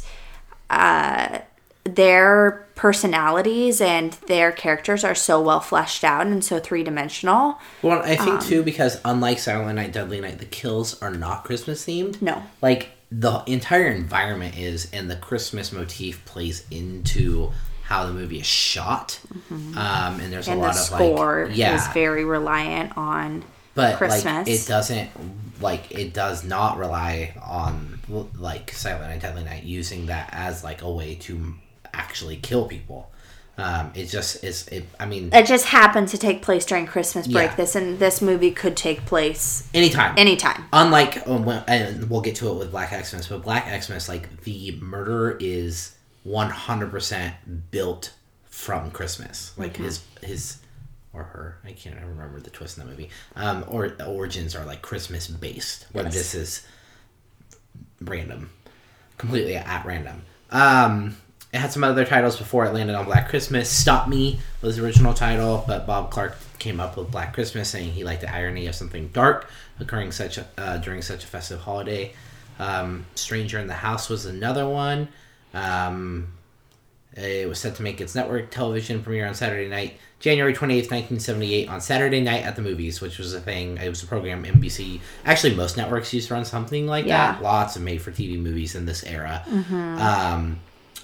uh, their personalities and their characters are so well fleshed out and so three-dimensional. Well, I think, um, too, because unlike Silent Night, Deadly Night, the kills are not Christmas-themed. No. Like, the entire environment is, and the Christmas motif plays into how the movie is shot. Mm-hmm. Um, and there's and a lot of, like... And the score yeah. is very reliant on but, Christmas. But, like, it doesn't... Like, it does not rely on, like, Silent Night, Deadly Night, using that as, like, a way to actually kill people. Um, it just is, it, I mean... It just happened to take place during Christmas break. Yeah. This and this movie could take place... Anytime. Anytime. Unlike, and we'll get to it with Black Xmas, but Black Xmas, like, the murder is one hundred percent built from Christmas. Like, mm-hmm. his his... or her, I can't remember the twist in that movie, um, or origins are, like, Christmas-based, where yes. this is random, completely at random. Um, it had some other titles before it landed on Black Christmas. Stop Me was the original title, but Bob Clark came up with Black Christmas, saying he liked the irony of something dark occurring such a, uh, during such a festive holiday. Um, Stranger in the House was another one. Um... It was set to make its network television premiere on Saturday night, January twenty-eighth, nineteen seventy-eight, on Saturday Night at the Movies, which was a thing. It was a program N B C. Actually, most networks used to run something like yeah. that. Lots of made-for-T V movies in this era. Mm-hmm. Um,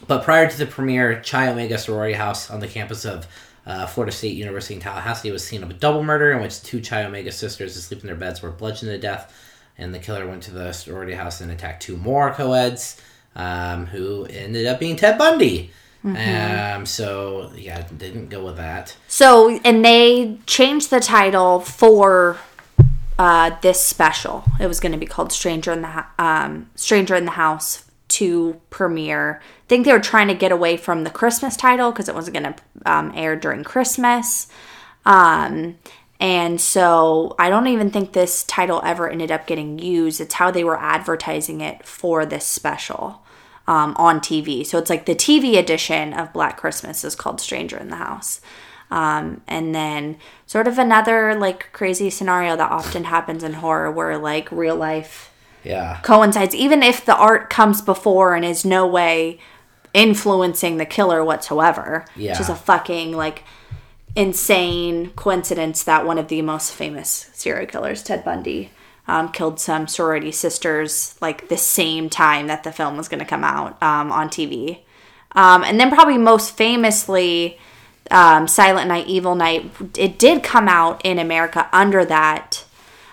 but prior to the premiere, Chi Omega sorority house on the campus of uh, Florida State University in Tallahassee was scene of a double murder in which two Chi Omega sisters asleep in their beds were bludgeoned to death, and the killer went to the sorority house and attacked two more co-eds, um, who ended up being Ted Bundy. Mm-hmm. Um, so, yeah, didn't go with that. So, and they changed the title for uh, this special. It was going to be called Stranger in the um, Stranger in the House to premiere. I think they were trying to get away from the Christmas title because it wasn't going to um, air during Christmas. Um, and so I don't even think this title ever ended up getting used. It's how they were advertising it for this special. Um, on T V. So it's like the T V edition of Black Christmas is called Stranger in the House. Um, and then sort of another like crazy scenario that often happens in horror where like real life yeah. coincides. Even if the art comes before and is no way influencing the killer whatsoever. Yeah. Which is a fucking like insane coincidence that one of the most famous serial killers, Ted Bundy, Um, killed some sorority sisters like the same time that the film was going to come out um, on T V. Um, and then probably most famously, um, Silent Night, Evil Night, it did come out in America under that.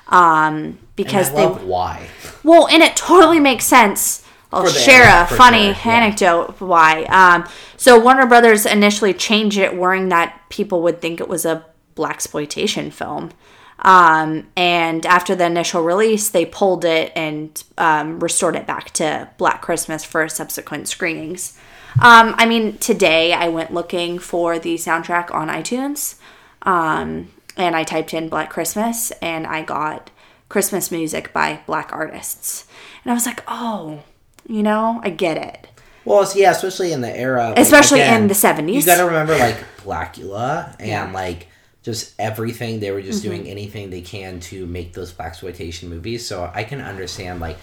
Um, because and I love they, why. Well, and it totally makes sense. I'll share a funny sure. anecdote yeah. why. Um, so Warner Brothers initially changed it worrying that people would think it was a blaxploitation film. Um, and after the initial release, they pulled it and um, restored it back to Black Christmas for subsequent screenings. Um, I mean, today I went looking for the soundtrack on iTunes, um, and I typed in Black Christmas, and I got Christmas music by Black artists. And I was like, oh, you know, I get it. Well, yeah, especially in the era. Like, especially again, in the seventies. You got to remember, like, Blackula and, yeah. like... Just everything. They were just mm-hmm. doing anything they can to make those blaxploitation movies. So I can understand, like,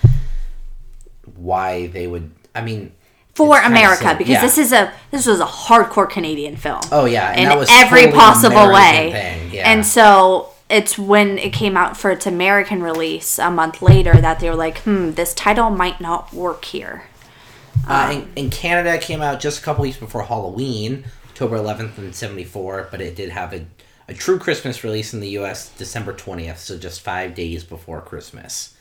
why they would... I mean... For America. Kind of, because yeah. this is a this was a hardcore Canadian film. Oh, yeah. And in that was every totally possible American way. Thing. Yeah. And so it's when it came out for its American release a month later that they were like, hmm, this title might not work here. Um, uh, in, in Canada, it came out just a couple weeks before Halloween, October eleventh in seventy-four. But it did have a... A true Christmas release in the U S December twentieth, so just five days before Christmas.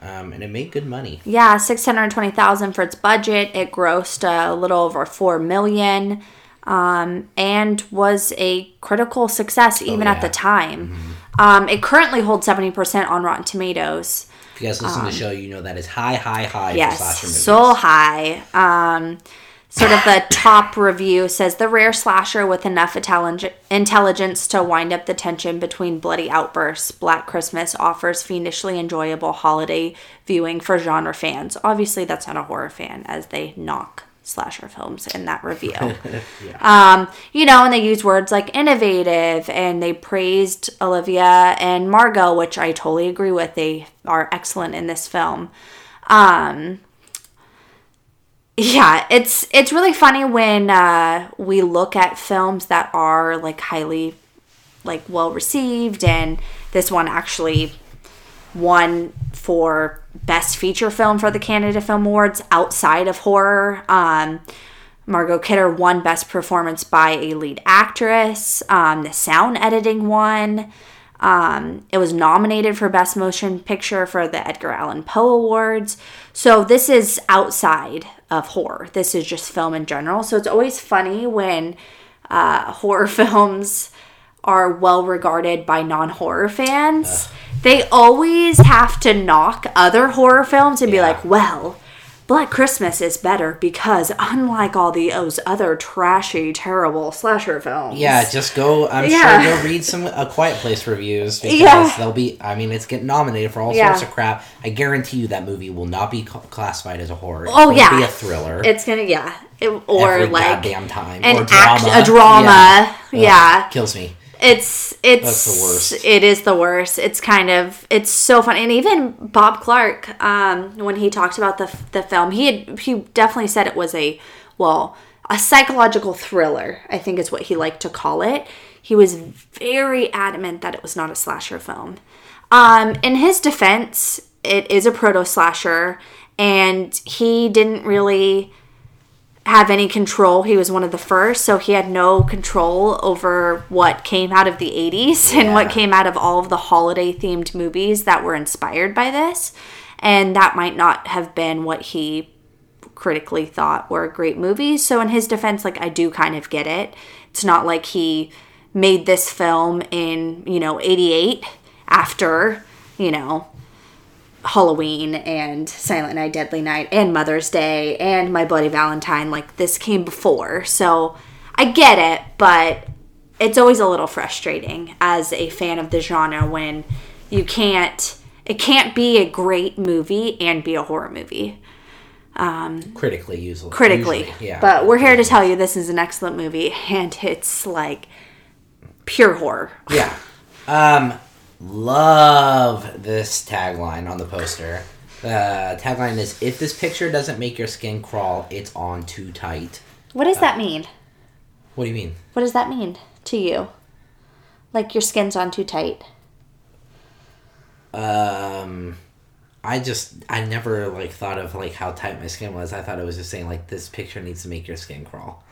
Um, and it made good money. Yeah, six hundred twenty thousand dollars for its budget. It grossed a little over four million dollars um, and was a critical success even oh, yeah. at the time. Mm-hmm. Um, it currently holds seventy percent on Rotten Tomatoes. If you guys listen um, to the show, you know that is high, high, high yes, for slasher movies. So high. Um Sort of the top review says, the rare slasher with enough intelligence to wind up the tension between bloody outbursts. Black Christmas offers fiendishly enjoyable holiday viewing for genre fans. Obviously, that's not a horror fan, as they knock slasher films in that review. yeah. um, you know, and they used words like innovative, and they praised Olivia and Margot, which I totally agree with. They are excellent in this film. Um, yeah, it's it's really funny when uh, we look at films that are like highly like well received, and this one actually won for Best Feature Film for the Canada Film Awards outside of horror. Um, Margot Kidder won Best Performance by a Lead Actress. Um, the sound editing won. Um, it was nominated for Best Motion Picture for the Edgar Allan Poe Awards. So this is outside of horror. This is just film in general. So it's always funny when uh, horror films are well regarded by non-horror fans. Uh. They always have to knock other horror films and be yeah. like, well, Black Christmas is better because unlike all the those other trashy, terrible slasher films. Yeah, just go, I'm yeah. sure go read some A Quiet Place reviews because yeah. they'll be, I mean, it's getting nominated for all yeah. sorts of crap. I guarantee you that movie will not be classified as a horror. Oh, it yeah. It'll be a thriller. It's gonna, yeah. It, or Every like goddamn time. An or drama. Act, a drama. Yeah. yeah. Ugh, kills me. It's, it's, That's the worst. It is the worst. It's kind of, it's so funny. And even Bob Clark, um, when he talked about the the film, he had, he definitely said it was a, well, a psychological thriller, I think is what he liked to call it. He was very adamant that it was not a slasher film. Um, in his defense, it is a proto-slasher, and he didn't really have any control. He was one of the first, so he had no control over what came out of the eighties yeah. and what came out of all of the holiday themed movies that were inspired by this, and that might not have been what he critically thought were great movies. So in his defense, like, I do kind of get it. It's not like he made this film in, you know, eighty-eight after, you know, Halloween and Silent Night, Deadly Night and Mother's Day and My Bloody Valentine. Like, this came before, so I get it, but it's always a little frustrating as a fan of the genre when you can't it can't be a great movie and be a horror movie. Um, critically usually. Critically. Usually, yeah. But we're here to tell you this is an excellent movie, and it's like pure horror. Yeah. Um Love this tagline on the poster. The uh, tagline is, if this picture doesn't make your skin crawl, it's on too tight. What does uh, that mean? What do you mean? What does that mean to you? Like, your skin's on too tight. Um, I just, I never, like, thought of, like, how tight my skin was. I thought it was just saying, like, this picture needs to make your skin crawl.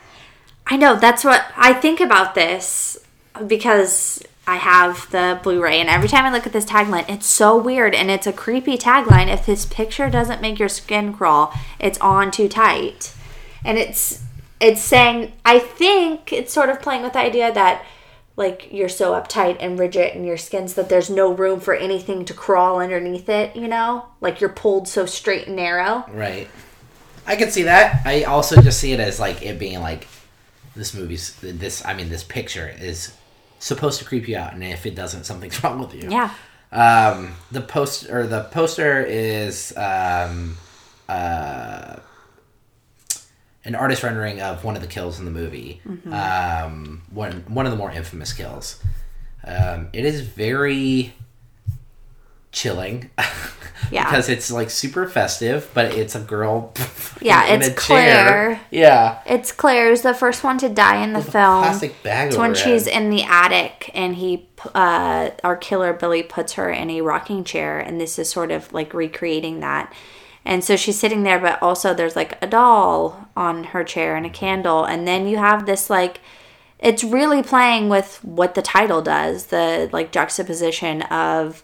I know, that's what I think about this, because I have the Blu-ray, and every time I look at this tagline, it's so weird, and it's a creepy tagline. If this picture doesn't make your skin crawl, it's on too tight. And it's it's saying, I think it's sort of playing with the idea that, like, you're so uptight and rigid in your skins that there's no room for anything to crawl underneath it, you know? Like, you're pulled so straight and narrow. Right. I can see that. I also just see it as, like, it being, like, this movie's, this, I mean, this picture is supposed to creep you out, and if it doesn't, something's wrong with you. Yeah. Um, the post or the poster is um, uh, an artist rendering of one of the kills in the movie. Mm-hmm. Um, one one of the more infamous kills. Um, it is very chilling. Yeah. Because it's like super festive, but it's a girl. Yeah, in, it's in a Claire. Chair. Yeah. It's Claire who's the first one to die in the With film. A plastic bag it's over when it. She's in the attic, and he, uh, our killer Billy, puts her in a rocking chair, and this is sort of like recreating that. And so she's sitting there, but also there's like a doll on her chair and a candle, and then you have this like, it's really playing with what the title does, the like juxtaposition of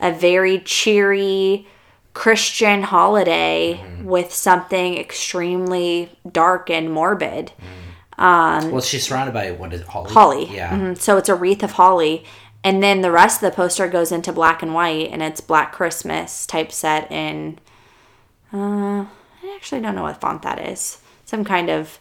a very cheery Christian holiday mm-hmm. with something extremely dark and morbid. Mm. Um, well, she's surrounded by, what is it, holly? Holly. Yeah. Mm-hmm. So it's a wreath of holly. And then the rest of the poster goes into black and white, and it's Black Christmas typeset in, uh, I actually don't know what font that is. Some kind of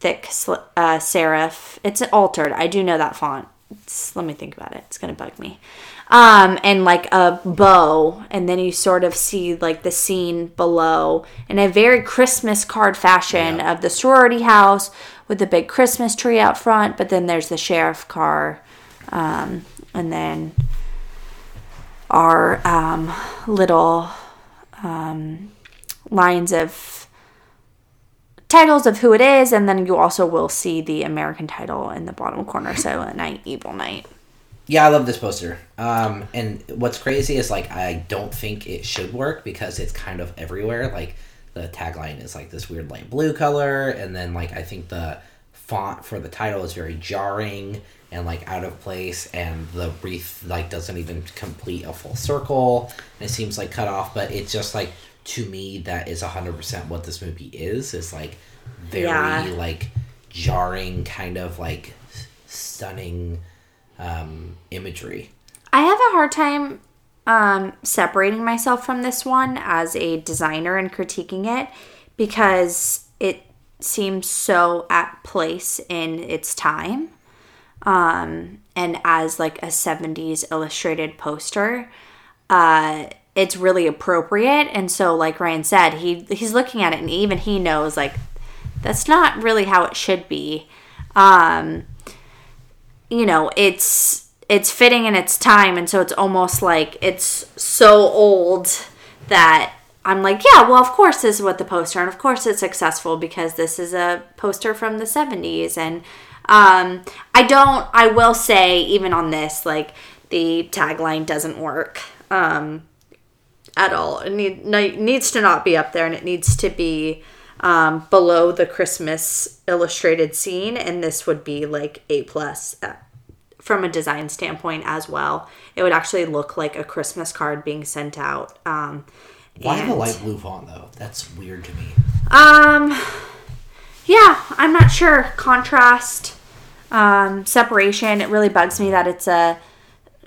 thick sl- uh, serif. It's altered. I do know that font. It's, let me think about it. It's going to bug me. Um, and like a bow, and then you sort of see like the scene below in a very Christmas card fashion yeah. of the sorority house with the big Christmas tree out front, but then there's the sheriff car, um, and then our um, little um, lines of titles of who it is, and then you also will see the American title in the bottom corner, Silent Night, Evil Night. Yeah, I love this poster. Um, and what's crazy is, like, I don't think it should work because it's kind of everywhere. Like, the tagline is, like, this weird light blue color. And then, like, I think the font for the title is very jarring and, like, out of place. And the wreath, like, doesn't even complete a full circle. And it seems, like, cut off. But it's just, like, to me, that is one hundred percent what this movie is. It's, like, very, yeah. like, jarring, kind of, like, stunning... Um, imagery. I have a hard time um, separating myself from this one as a designer and critiquing it because it seems so at place in its time. Um, and as like a seventies illustrated poster, uh, it's really appropriate. And so like Ryan said, he he's looking at it and even he knows like that's not really how it should be. Um you know, it's it's fitting in its time, and so it's almost like it's so old that I'm like, yeah, well, of course this is what the poster, and of course it's successful because this is a poster from the seventies, and um, I don't, I will say, even on this, like, the tagline doesn't work um, at all. It, need, no, it needs to not be up there, and it needs to be Um, below the Christmas illustrated scene, and this would be like A plus uh, from a design standpoint as well. It would actually look like a Christmas card being sent out. Um, Why and, the light blue font though? That's weird to me. Um, yeah, I'm not sure. Contrast, um, separation. It really bugs me that it's a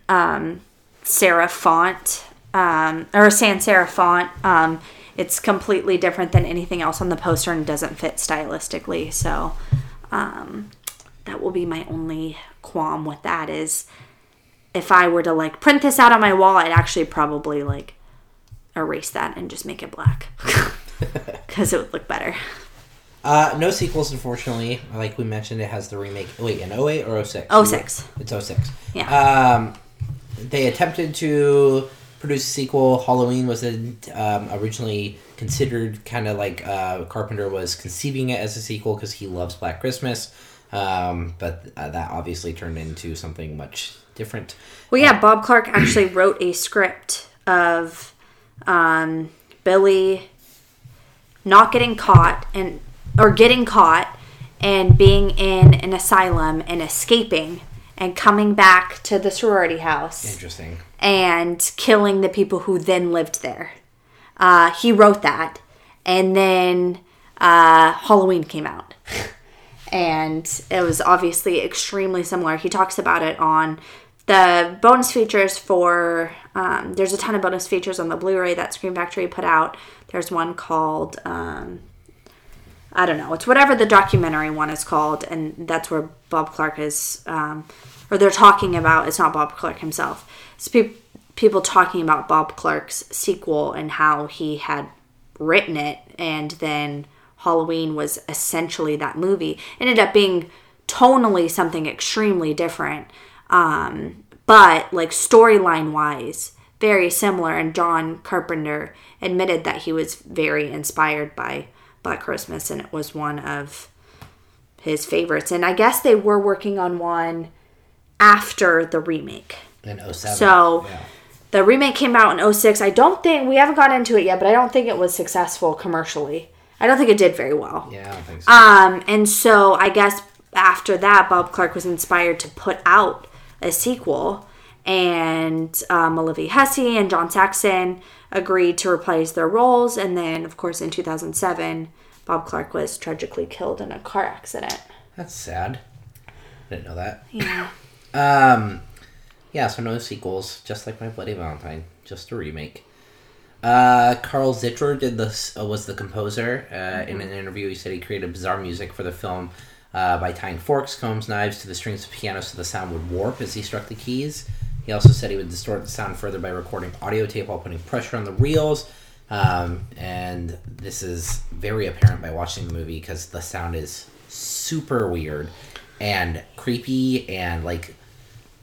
um, serif font um, or a sans serif font. Um, It's completely different than anything else on the poster and doesn't fit stylistically. So um, that will be my only qualm with that is if I were to like print this out on my wall, I'd actually probably like erase that and just make it black because it would look better. Uh, no sequels, unfortunately. Like we mentioned, it has the remake. Wait, in oh eight or oh six? oh six. It's oh six. Yeah. Um, they attempted to... produced a sequel. Halloween was um, originally considered kind of like uh, Carpenter was conceiving it as a sequel because he loves Black Christmas. Um, but uh, that obviously turned into something much different. Well, yeah, uh, Bob Clark actually wrote a script of um, Billy not getting caught and or getting caught and being in an asylum and escaping and coming back to the sorority house. Interesting. And killing the people who then lived there. Uh, he wrote that. And then uh, Halloween came out. And it was obviously extremely similar. He talks about it on the bonus features for... Um, there's a ton of bonus features on the Blu-ray that Scream Factory put out. There's one called... Um, I don't know. It's whatever the documentary one is called. And that's where Bob Clark is... Um, or they're talking about... It's not Bob Clark himself. People talking about Bob Clark's sequel and how he had written it, and then Halloween was essentially that movie. It ended up being tonally something extremely different, um, but like storyline wise, very similar. And John Carpenter admitted that he was very inspired by Black Christmas, and it was one of his favorites. And I guess they were working on one after the remake. In oh seven. So yeah. The remake came out in oh six. I don't think, we haven't gotten into it yet, but I don't think it was successful commercially. I don't think it did very well. Yeah, I don't think so. Um, and so I guess after that, Bob Clark was inspired to put out a sequel. And um, Olivia Hussey and John Saxon agreed to replace their roles. And then, of course, in two thousand seven, Bob Clark was tragically killed in a car accident. That's sad. I didn't know that. Yeah. um... Yeah, so no sequels, just like My Bloody Valentine, just a remake. Uh, Carl Zittler did this, uh, was the composer. Uh, mm-hmm. In an interview, he said he created bizarre music for the film uh, by tying forks, combs, knives to the strings of piano so the sound would warp as he struck the keys. He also said he would distort the sound further by recording audio tape while putting pressure on the reels. Um, and this is very apparent by watching the movie because the sound is super weird and creepy and, like,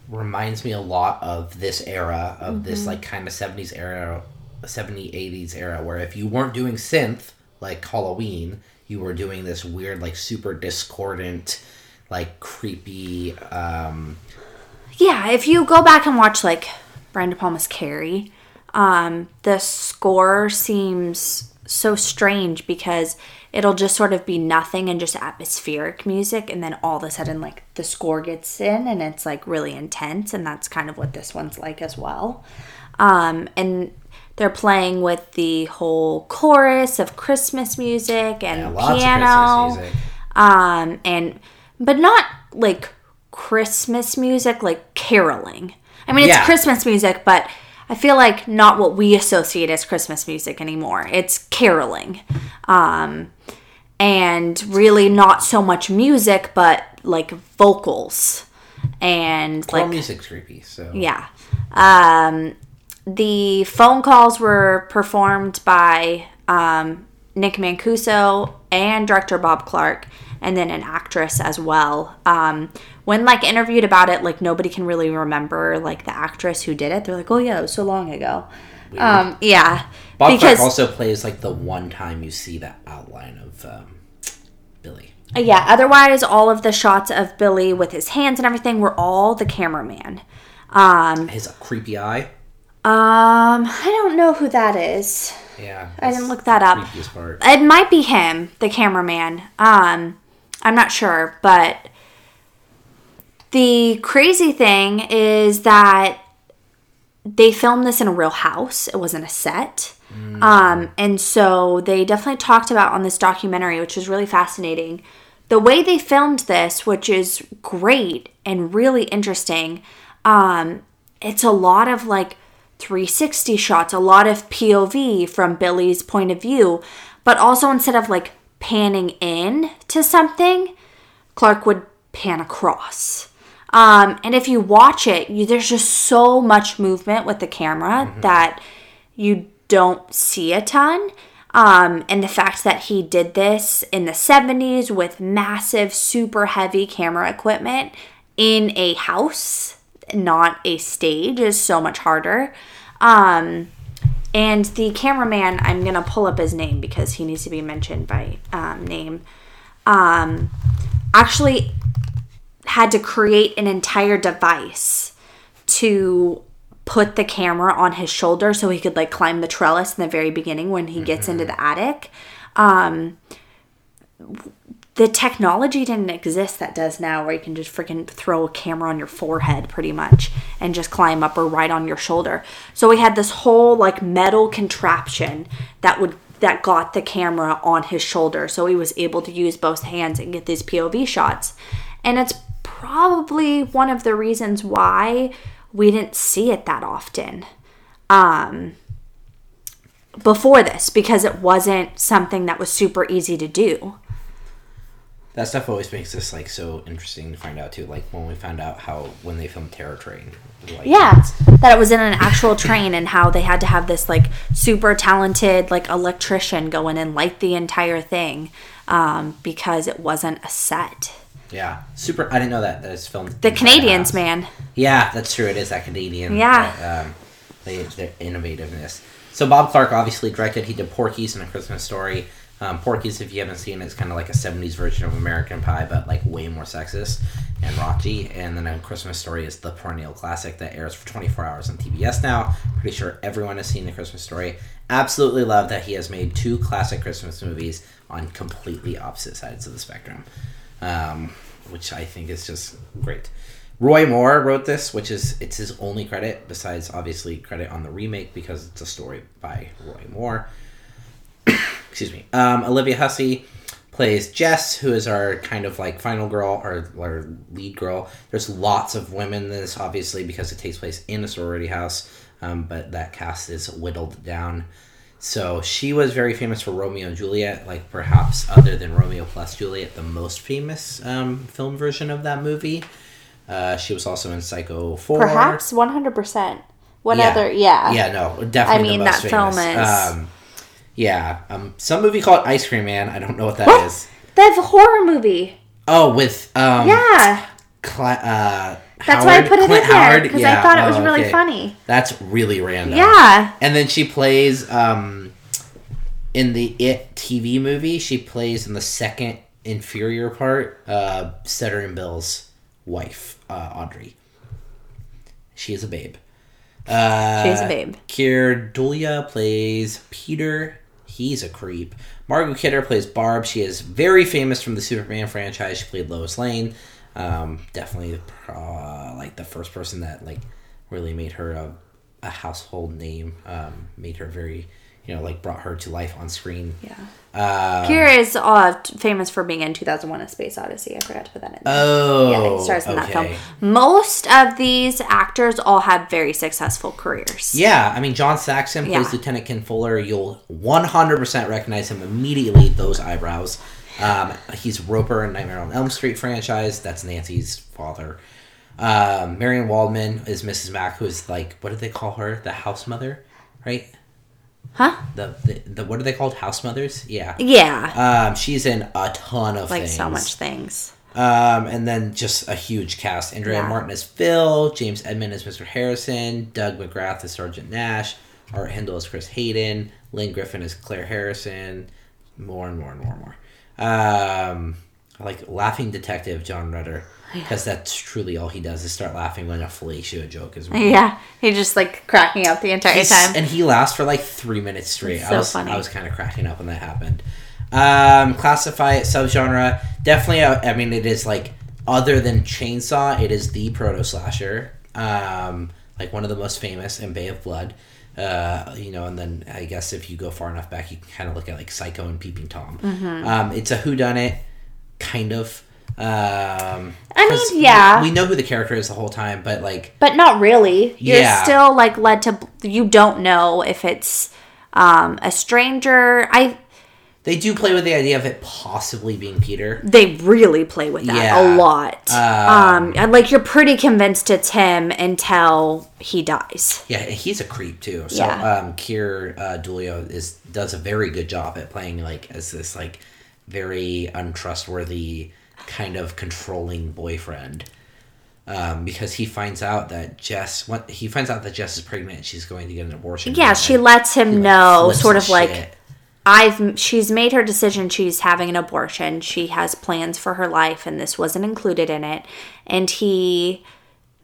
reminds me a lot of this era, of mm-hmm. this, like, kind of seventies era, seventies, eighties era, where if you weren't doing synth, like Halloween, you were doing this weird, like, super discordant, like, creepy... Um... Yeah, if you go back and watch, like, Brian De Palma's Carrie... Um, the score seems so strange because it'll just sort of be nothing and just atmospheric music, and then all of a sudden, like, the score gets in and it's, like, really intense, and that's kind of what this one's like as well. Um, and they're playing with the whole chorus of Christmas music and yeah, lots piano, of Christmas music. Um, and but not like Christmas music, like caroling. I mean, it's yeah. Christmas music, but. I feel like not what we associate as Christmas music anymore. It's caroling. Um, and really not so much music, but, like, vocals. And, like... Well, music's creepy, so... Yeah. Um, the phone calls were performed by um, Nick Mancuso and director Bob Clark, and then an actress as well. Um... When, like, interviewed about it, like, nobody can really remember, like, the actress who did it. They're like, oh, yeah, it was so long ago. Weird. Um, yeah. Bob because, Clark also plays, like, the one time you see that outline of um, Billy. Yeah. Otherwise, all of the shots of Billy with his hands and everything were all the cameraman. Um, his creepy eye? Um, I don't know who that is. Yeah. I didn't look that up. Creepiest part. It might be him, the cameraman. Um, I'm not sure, but... The crazy thing is that they filmed this in a real house. It wasn't a set. Mm. Um, and so they definitely talked about on this documentary, which was really fascinating, the way they filmed this, which is great and really interesting. Um, it's a lot of, like, three sixty shots, a lot of P O V from Billy's point of view. But also instead of, like, panning in to something, Clark would pan across. Um, and if you watch it, you, there's just so much movement with the camera mm-hmm. that you don't see a ton. Um, and the fact that he did this in the seventies with massive, super heavy camera equipment in a house, not a stage, is so much harder. Um, and the cameraman, I'm going to pull up his name because he needs to be mentioned by um, name, um, actually... had to create an entire device to put the camera on his shoulder so he could, like, climb the trellis in the very beginning when he gets mm-hmm. into the attic. Um, the technology didn't exist that does now, where you can just freaking throw a camera on your forehead pretty much and just climb up or right on your shoulder. So we had this whole, like, metal contraption that would that got the camera on his shoulder, so he was able to use both hands and get these P O V shots. And it's probably one of the reasons why we didn't see it that often um, before this, because it wasn't something that was super easy to do. That stuff always makes this, like, so interesting to find out too. Like when we found out how when they filmed Terror Train, like, yeah, that it was in an actual train and how they had to have this, like, super talented, like, electrician go in and light the entire thing um, because it wasn't a set. Yeah, super. I didn't know that that it's filmed. The Canadians, man. Yeah, that's true. It is that Canadian. Yeah, um, they, their innovativeness. So Bob Clark obviously directed. He did Porky's and A Christmas Story. Um, Porky's, if you haven't seen it, is kind of like a seventies version of American Pie, but, like, way more sexist and raunchy. And then A Christmas Story is the perennial classic that airs for twenty-four hours on T B S now. Pretty sure everyone has seen A Christmas Story. Absolutely love that he has made two classic Christmas movies on completely opposite sides of the spectrum. Um, which I think is just great. Roy Moore wrote this, which is, it's his only credit, besides, obviously, credit on the remake, because it's a story by Roy Moore. Excuse me. Um, Olivia Hussey plays Jess, who is our kind of, like, final girl, or our lead girl. There's lots of women in this, obviously, because it takes place in a sorority house, um, but that cast is whittled down. So she was very famous for Romeo and Juliet, like, perhaps other than Romeo plus Juliet, the most famous um, film version of that movie. Uh, she was also in Psycho four. Perhaps one hundred percent. What yeah. other? Yeah. Yeah, no, definitely. I mean, the most that famous. film is. Um, yeah. Um, some movie called Ice Cream Man. I don't know what that what? is. That's a horror movie. Oh, with. Um, yeah. Cla- uh, That's Howard, why I put it Clint in there, because yeah. I thought it was oh, really okay. funny. That's really random. Yeah. And then she plays, um, in the It T V movie, she plays in the second inferior part, uh, Sutter and Bill's wife, uh, Audrey. She is a babe. Uh, She's a babe. Keir Dullea plays Peter. He's a creep. Margot Kidder plays Barb. She is very famous from the Superman franchise. She played Lois Lane. Um, definitely, uh, like the first person that like really made her a, a household name. Um, made her very, you know, like brought her to life on screen. Yeah. Um, Keir is uh, famous for being in two thousand one: A Space Odyssey. I forgot to put that in. Oh, yeah, he stars in okay. that film. Most of these actors all have very successful careers. Yeah, I mean, John Saxon yeah. plays Lieutenant Ken Fuller. You'll one hundred percent recognize him immediately. Those eyebrows. Um, he's Roper in Nightmare on Elm Street franchise. That's Nancy's father. Um, Marion Waldman is Missus Mack, who is like, what did they call her? The house mother, right? Huh? The the, the what are they called? House mothers? Yeah. Yeah. Um, she's in a ton of like things. Like so much things. Um, and then just a huge cast. Andrea yeah. Martin is Phil. James Edmond is Mister Harrison. Doug McGrath is Sergeant Nash. Art Hindle is Chris Hayden. Lynn Griffin is Claire Harrison. More and more and more and more. Um, like Laughing Detective John Rutter, because yeah. that's truly all he does is start laughing when a fellatio joke is. Really. Yeah, he just like cracking up the entire He's, time, and he laughs for like three minutes straight. It's so I was, funny. I was kind of cracking up when that happened. Um, classify it subgenre. Definitely, I mean, it is like other than Chainsaw, it is the proto slasher. Um, like one of the most famous in Bay of Blood. Uh, you know, and then I guess if you go far enough back, you can kind of look at like Psycho and Peeping Tom. Mm-hmm. Um, it's a whodunit, kind of. Um, I mean, yeah, we, we know who the character is the whole time, but like, but not really. You're yeah. still like led to. You don't know if it's um, a stranger. I. They do play with the idea of it possibly being Peter. They really play with that yeah. a lot. Um, um, like, you're pretty convinced it's him until he dies. Yeah, he's a creep, too. So, yeah. um, Keir uh, Dullea is does a very good job at playing, like, as this, like, very untrustworthy kind of controlling boyfriend. Um, because he finds out that Jess, what, he finds out that Jess is pregnant and she's going to get an abortion. Yeah, she lets him he, like, know, sort of like... Shit. I've she's made her decision. She's having an abortion. She has plans for her life, and this wasn't included in it. And he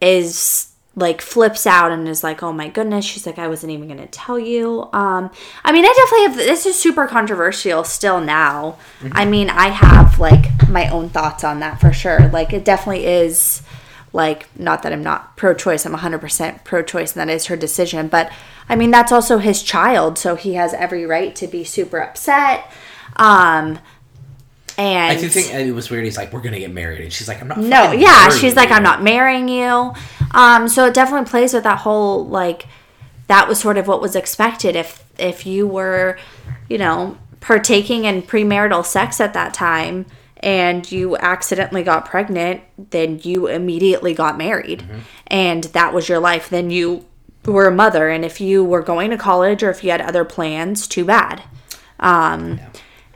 is like flips out and is like, "Oh my goodness!" She's like, "I wasn't even going to tell you." Um, I mean, I definitely have. This is super controversial still now. Mm-hmm. I mean, I have like my own thoughts on that for sure. Like, it definitely is. Like, not that I'm not pro-choice. I'm one hundred percent pro-choice, and that is her decision. But, I mean, that's also his child, so he has every right to be super upset. Um, and I do think it was weird. He's like, we're going to get married. And she's like, I'm not fucking marrying you. No, yeah, she's like, I'm not marrying you. Um, so it definitely plays with that whole, like, that was sort of what was expected. If, if you were, you know, partaking in premarital sex at that time, and you accidentally got pregnant, then you immediately got married. Mm-hmm. And that was your life. Then you were a mother. And if you were going to college or if you had other plans, too bad. Um, yeah.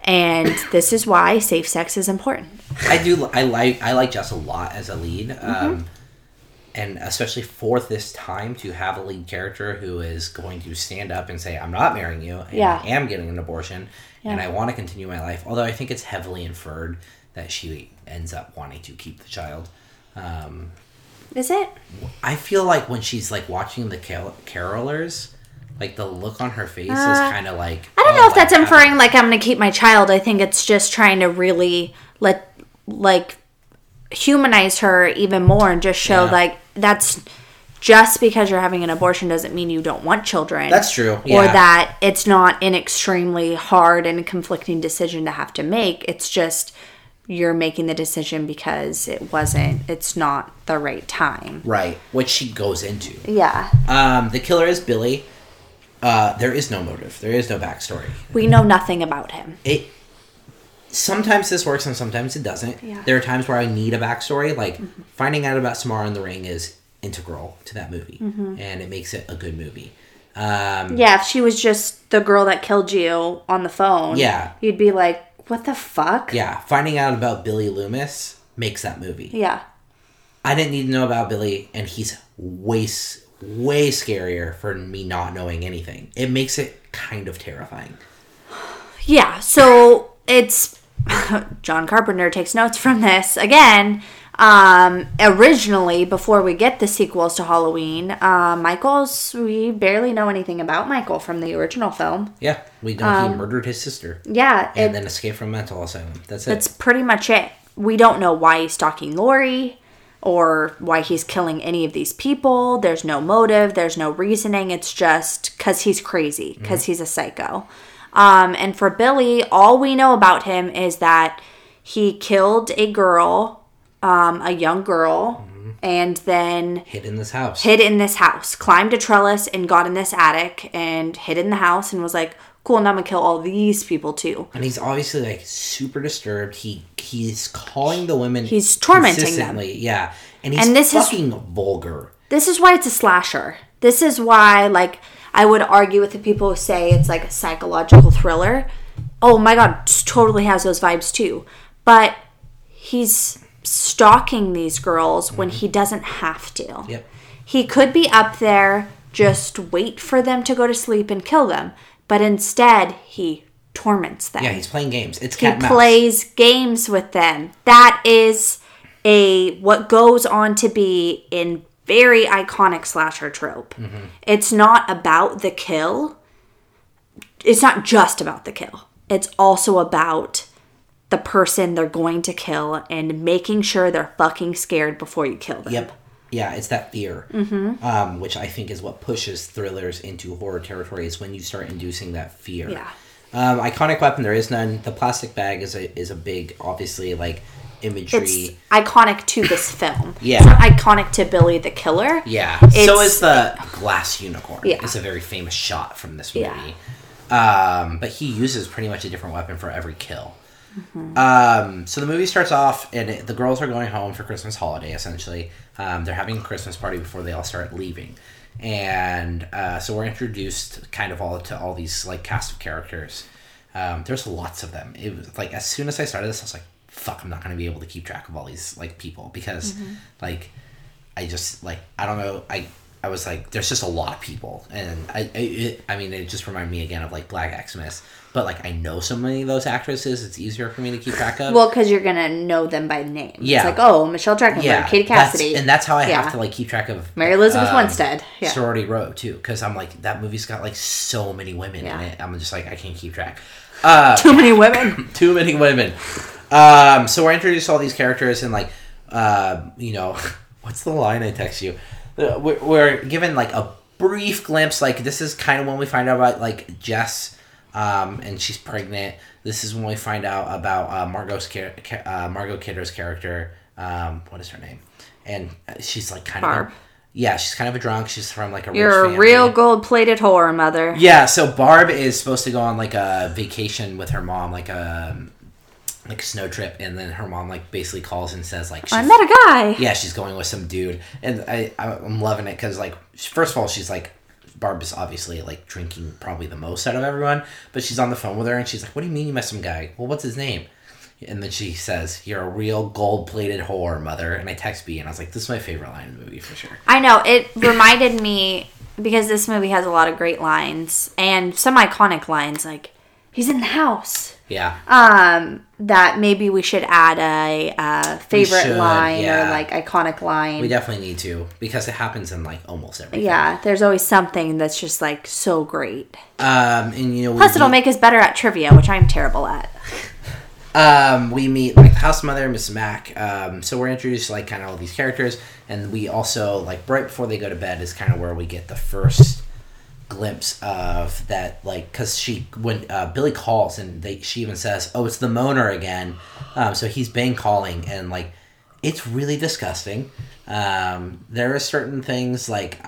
And this is why safe sex is important. I do. I like I like Jess a lot as a lead. Um, mm-hmm. And especially for this time, to have a lead character who is going to stand up and say, I'm not marrying you. And yeah. I am getting an abortion. Yeah. And I want to continue my life. Although I think it's heavily inferred that she ends up wanting to keep the child. Um, Is it? I feel like when she's, like, watching the car- carolers, like, the look on her face uh, is kind of like... I don't know oh, if like, that's inferring, I'm, like, I'm going to keep my child. I think it's just trying to really, let like, humanize her even more and just show, yeah. like, that's... Just because you're having an abortion doesn't mean you don't want children. That's true. Yeah. Or that it's not an extremely hard and conflicting decision to have to make. It's just... You're making the decision because it wasn't, it's not the right time. Right. Which she goes into. Yeah. Um, the killer is Billy. Uh, there is no motive. There is no backstory. We know nothing about him. It sometimes this works and sometimes it doesn't. Yeah. There are times where I need a backstory. Like, mm-hmm. finding out about Samara in the Ring is integral to that movie. Mm-hmm. And it makes it a good movie. Um, yeah, if she was just the girl that killed you on the phone, yeah, you'd be like, what the fuck? Yeah, finding out about Billy Loomis makes that movie. Yeah. I didn't need to know about Billy, and he's way, way scarier for me not knowing anything. It makes it kind of terrifying. Yeah, so it's... John Carpenter takes notes from this. Again, um, originally, before we get the sequels to Halloween, uh, Michael's... We barely know anything about Michael from the original film. Yeah, we know um, he murdered his sister. Yeah. And it, then escaped from a mental asylum. That's it. That's pretty much it. We don't know why he's stalking Lori or why he's killing any of these people. There's no motive. There's no reasoning. It's just because he's crazy, because mm-hmm. he's a psycho. Um, and for Billy, all we know about him is that he killed a girl, um, a young girl, mm-hmm. and then... Hid in this house. Hid in this house. Climbed a trellis and got in this attic and hid in the house and was like, cool, now I'm going to kill all these people too. And he's obviously like super disturbed. He He's calling the women He's tormenting them. Yeah. And he's and this fucking is, vulgar. This is why it's a slasher. This is why, like... I would argue with the people who say it's like a psychological thriller. Oh my God, totally has those vibes too. But he's stalking these girls mm-hmm. when he doesn't have to. Yep. He could be up there, just wait for them to go to sleep and kill them. But instead, he torments them. Yeah, he's playing games. It's cat and mouse. He plays games with them. That is a what goes on to be in very iconic slasher trope. Mm-hmm. It's not about the kill. It's not just about the kill. It's also about the person they're going to kill and making sure they're fucking scared before you kill them. Yep. Yeah, it's that fear, mm-hmm. um, which I think is what pushes thrillers into horror territory, is when you start inducing that fear. Yeah. Um, iconic weapon, there is none. The plastic bag is a is a big, obviously, like... imagery. It's iconic to this film. Yeah. It's not iconic to Billy the Killer. Yeah. It's, so is the glass unicorn. Yeah. It's a very famous shot from this movie. Yeah. Um, but he uses pretty much a different weapon for every kill. Mm-hmm. Um, so the movie starts off and it, the girls are going home for Christmas holiday, essentially. Um, they're having a Christmas party before they all start leaving. And uh, so we're introduced kind of all to all these like cast of characters. Um, there's lots of them. It was like, as soon as I started this, I was like, fuck, I'm not going to be able to keep track of all these, like, people, because, mm-hmm. like, I just, like, I don't know, I I was like, there's just a lot of people, and I, I, it, I mean, it just reminded me again of, like, Black Xmas, but, like, I know so many of those actresses, it's easier for me to keep track of. Well, because you're going to know them by name. Yeah. It's like, oh, Michelle Trachtenberg, yeah, Katie Cassidy. That's, and that's how I yeah. have to, like, keep track of... Mary Elizabeth um, Winstead. Yeah. Sorority Row, too, because I'm like, that movie's got, like, so many women yeah. in it, I'm just like, I can't keep track. Uh, too many women. Too many women. Um, so we're introduced to all these characters and, like, uh, you know, what's the line I text you? We're, we're given, like, a brief glimpse. Like, this is kind of when we find out about, like, Jess, um, and she's pregnant. This is when we find out about uh, Margot's char- uh, Margot Kidder's character. Um, what is her name? And she's, like, kind Barb. of... Yeah, she's kind of a drunk. She's from, like, a rich You're a family. Real gold-plated whore, mother. Yeah, so Barb is supposed to go on, like, a vacation with her mom, like a... like a snow trip, and then her mom like basically calls and says like, I met a guy. Yeah, she's going with some dude, and I I'm loving it because like first of all she's like, Barb is obviously like drinking probably the most out of everyone, but she's on the phone with her and she's like, what do you mean you met some guy? Well, what's his name? And then she says, you're a real gold-plated whore, mother. And I text B and I was like, this is my favorite line in the movie for sure. I know, it reminded me, because this movie has a lot of great lines and some iconic lines, like, he's in the house. Yeah. Um, that maybe we should add a, a favorite should, line yeah. or like iconic line. We definitely need to, because it happens in like almost everything. Yeah. There's always something that's just like so great. Um, and you know, plus it'll meet, make us better at trivia, which I'm terrible at. um, we meet like the house mother, Miss Mac. Um, so we're introduced to like kind of all these characters, and we also like right before they go to bed is kind of where we get the first glimpse of that, like, because she when uh, Billy calls and they she even says, oh, it's the moaner again, um so he's been calling, and like it's really disgusting. Um there are certain things, like,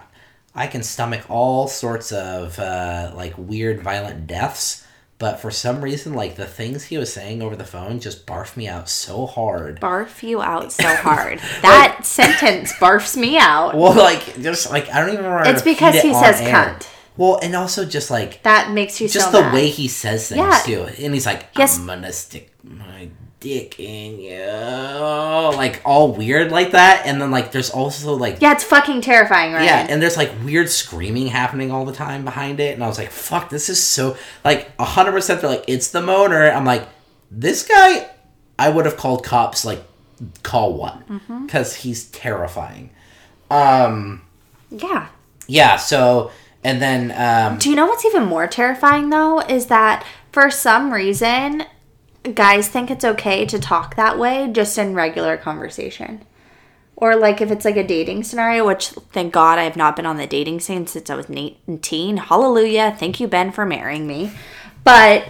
I can stomach all sorts of uh like weird violent deaths, But for some reason, like, the things he was saying over the phone just barfed me out so hard. Barf you out so hard. That like, sentence barfs me out. Well, like, just, like, I don't even remember. It's because he it says cunt. Well, and also just, like... That makes you so Just the mad. way he says things, yeah. too. And he's like, yes. I'm gonna stick my dick in you. Like, all weird like that. And then, like, there's also, like... Yeah, it's fucking terrifying, right? Yeah, and there's, like, weird screaming happening all the time behind it. And I was like, fuck, this is so... Like, one hundred percent they're like, it's the moaner. I'm like, this guy, I would have called cops, like, call one. Because mm-hmm. he's terrifying. Um... Yeah. Yeah, so... And then, um... Do you know what's even more terrifying, though? Is that, for some reason, guys think it's okay to talk that way just in regular conversation. Or, like, if it's, like, a dating scenario, which, thank God, I have not been on the dating scene since I was eighteen. Hallelujah. Thank you, Ben, for marrying me. But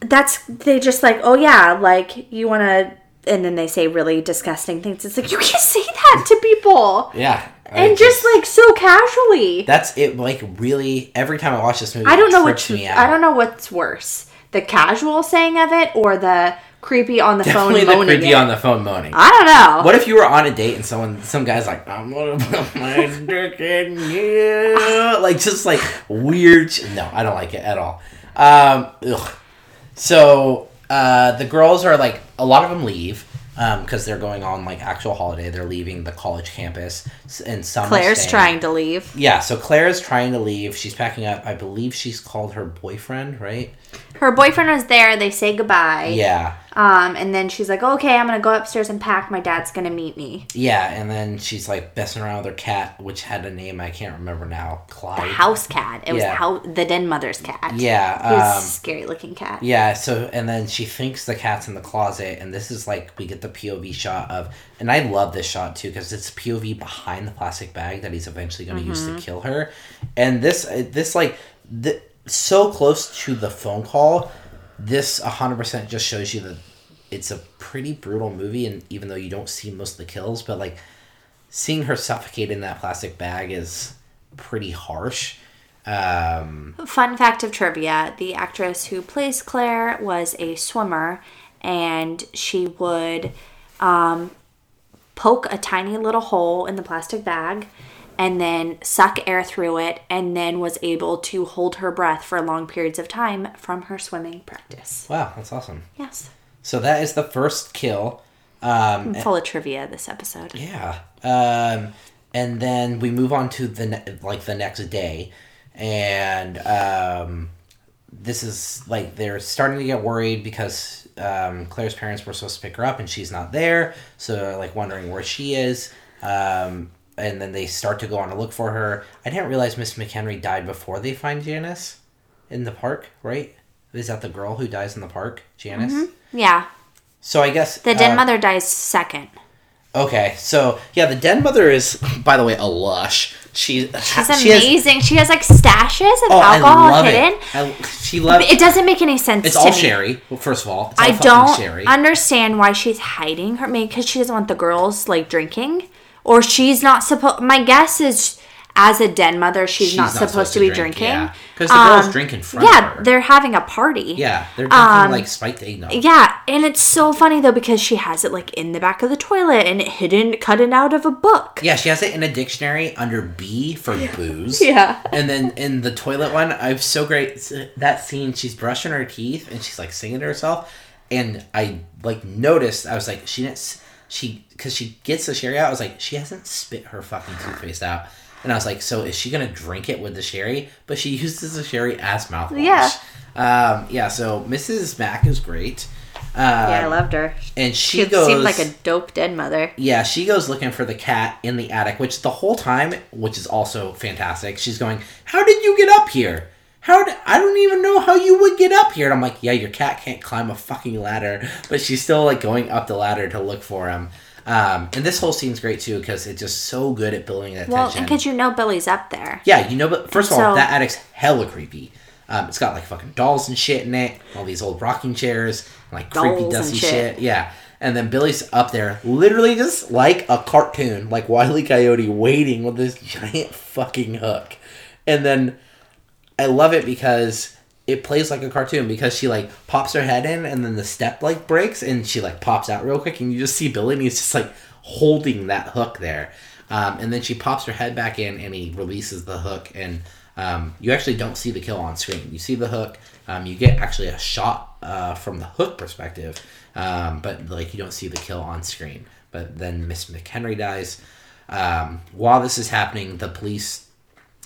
that's... They just, like, oh, yeah, like, you want to... And then they say really disgusting things. It's like, you can't say that to people. Yeah. And I just, just like so casually. That's it. Like really, every time I watch this movie, I don't it know trips which, me out. I don't know what's worse: the casual saying of it, or the creepy on the Definitely phone. Definitely the creepy it. on the phone moaning. I don't know. What if you were on a date and someone, some guy's like, "I'm gonna put my dick in you," like just like weird. Sh- no, I don't like it at all. Um, ugh. So uh, the girls are like, a lot of them leave. Because um, they're going on, like, actual holiday. They're leaving the college campus. And some Claire's staying. trying to leave. Yeah, so Claire's trying to leave. She's packing up. I believe she's called her boyfriend, right? Her boyfriend was there. They say goodbye. Yeah. Um, and then she's like, okay, I'm going to go upstairs and pack. My dad's going to meet me. Yeah, and then she's, like, messing around with her cat, which had a name I can't remember now. Clyde. The house cat. It yeah. was house, the den mother's cat. Yeah. It was um, a scary-looking cat. Yeah, so, and then she thinks the cat's in the closet, and this is, like, we get the P O V shot of, and I love this shot, too, because it's P O V behind the plastic bag that he's eventually going to mm-hmm. use to kill her. And this, this like, th- so close to the phone call... This one hundred percent just shows you that it's a pretty brutal movie, and even though you don't see most of the kills, but, like, seeing her suffocate in that plastic bag is pretty harsh. Um, Fun fact of trivia, the actress who plays Claire was a swimmer, and she would um, poke a tiny little hole in the plastic bag and then suck air through it, and then was able to hold her breath for long periods of time from her swimming practice. Wow, that's awesome. Yes. So that is the first kill. Um, I'm full and, of trivia this episode. Yeah. Um, and then we move on to the ne- like the next day, and um, this is, like, they're starting to get worried because um, Claire's parents were supposed to pick her up, and she's not there, so they're, like, wondering where she is. Um... And then they start to go on to look for her. I didn't realize Miss McHenry died before they find Janice in the park, right? Is that the girl who dies in the park? Janice? Mm-hmm. Yeah. So I guess... The den uh, mother dies second. Okay. So, yeah, the den mother is, by the way, a lush. She, She's she amazing. Has, she has, like, stashes of oh, alcohol I love hidden. It. I, she loves... It doesn't make any sense It's to all me. Sherry, well, first of all. It's all I don't sherry. understand why she's hiding her... Because I mean, she doesn't want the girls, like, drinking... Or she's not supposed... My guess is, as a den mother, she's, she's not, not supposed, supposed to be drink, drinking. Because yeah. the um, girls drink in front yeah, of her. Yeah, they're having a party. Yeah, they're drinking, um, like, spiked eggnog. Yeah, and it's so funny, though, because she has it, like, in the back of the toilet and hidden, cut it out of a book. Yeah, she has it in a dictionary under B for booze. Yeah. And then in the toilet one, I'm so great... That scene, she's brushing her teeth, and she's, like, singing to herself. And I, like, noticed... I was like, she didn't... She, because she gets the sherry out, I was like, she hasn't spit her fucking toothpaste out. And I was like, so is she going to drink it with the sherry? But she uses the sherry as mouthwash. Yeah. Um, yeah, so Missus Mack is great. Um, yeah, I loved her. And she, she goes... She seemed like a dope dead mother. Yeah, she goes looking for the cat in the attic, which the whole time, which is also fantastic, she's going, how did you get up here? How did, I don't even know how you would get up here. And I'm like, yeah, your cat can't climb a fucking ladder. But she's still, like, going up the ladder to look for him. Um, and this whole scene's great, too, because it's just so good at building that well, tension. Well, because you know Billy's up there. Yeah, you know, but first of so, all, that attic's hella creepy. Um, it's got, like, fucking dolls and shit in it. All these old rocking chairs. And, like, creepy, dusty shit. shit. Yeah. And then Billy's up there, literally just like a cartoon, like Wile E. Coyote, waiting with this giant fucking hook. And then... I love it because it plays like a cartoon because she like pops her head in and then the step like breaks and she like pops out real quick and you just see Billy and he's just like holding that hook there. Um, and then she pops her head back in and he releases the hook and um, you actually don't see the kill on screen. You see the hook. Um, you get actually a shot uh, from the hook perspective, um, but like you don't see the kill on screen. But then Miss McHenry dies. Um, while this is happening, the police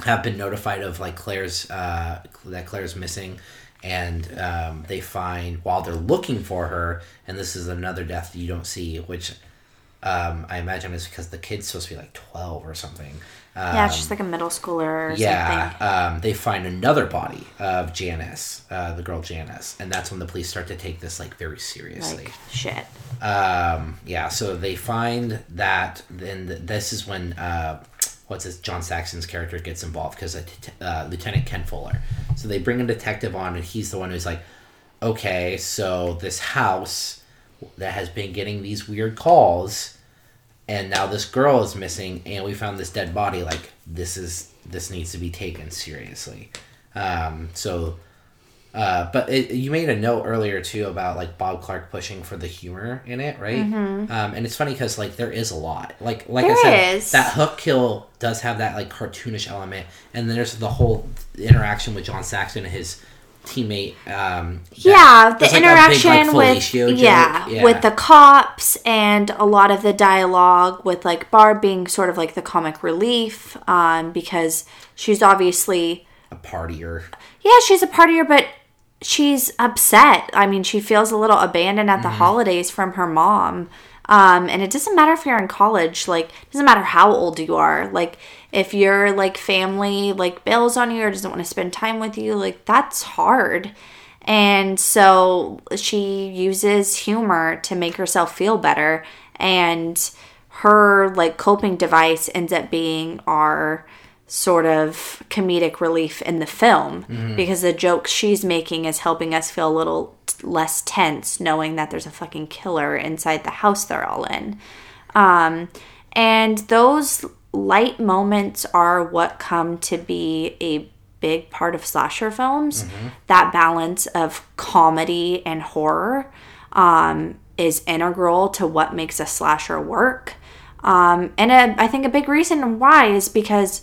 have been notified of like Claire's uh, that Claire's missing, and um, they find while they're looking for her, and this is another death you don't see, which. Um, I imagine it's because the kid's supposed to be like twelve or something. Um, yeah, she's like a middle schooler or yeah, something. Yeah, um, they find another body of Janice, uh, the girl Janice, and that's when the police start to take this like very seriously. Like, shit. Um, yeah, so they find that, and this is when, uh, what's this, John Saxon's character gets involved because uh, Lieutenant Ken Fuller. So they bring a detective on, and he's the one who's like, okay, so this house that has been getting these weird calls and now this girl is missing and we found this dead body, like this is this needs to be taken seriously. Um, so uh, but it, you made a note earlier too about like Bob Clark pushing for the humor in it, right? Mm-hmm. Um, and it's funny because like there is a lot like like there I said is. That hook kill does have that like cartoonish element, and then there's the whole interaction with John Saxon and his teammate. Um, yeah, the like interaction big, like, with yeah, yeah with the cops and a lot of the dialogue with like Barb being sort of like the comic relief, um, because she's obviously a partier. Yeah, she's a partier, but she's upset. I mean, she feels a little abandoned at the mm-hmm. holidays from her mom. Um, and it doesn't matter if you're in college, like, it doesn't matter how old you are. Like, if your, like, family, like, bails on you or doesn't want to spend time with you, like, that's hard. And so she uses humor to make herself feel better. And her, like, coping device ends up being our sort of comedic relief in the film. Mm-hmm. Because the jokes she's making is helping us feel a little less tense knowing that there's a fucking killer inside the house they're all in. Um, and those light moments are what come to be a big part of slasher films. Mm-hmm. That balance of comedy and horror um, is integral to what makes a slasher work. Um, and a, I think a big reason why is because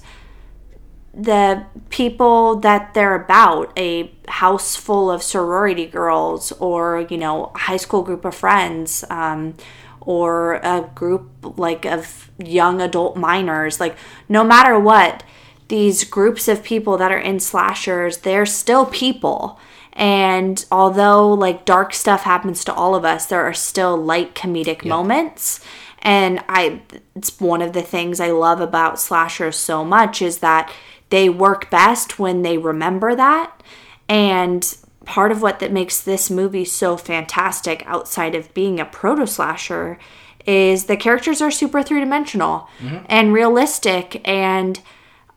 the people that they're about, a house full of sorority girls or, you know, a high school group of friends, um, or a group like of young adult minors, like no matter what, these groups of people that are in slashers, they're still people. And although like dark stuff happens to all of us, there are still light comedic yeah. moments. And I, it's one of the things I love about slashers so much is that they work best when they remember that. And part of what that makes this movie so fantastic outside of being a proto-slasher is the characters are super three-dimensional mm-hmm. and realistic. And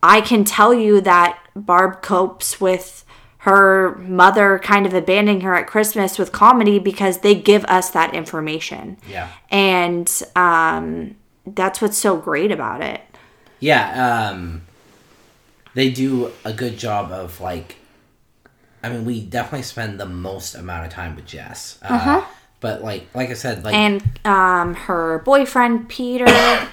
I can tell you that Barb copes with her mother kind of abandoning her at Christmas with comedy because they give us that information. Yeah. And um, that's what's so great about it. Yeah, um... they do a good job of, like, I mean, we definitely spend the most amount of time with Jess. Uh, uh-huh. But, like, like I said, like... And um, her boyfriend, Peter.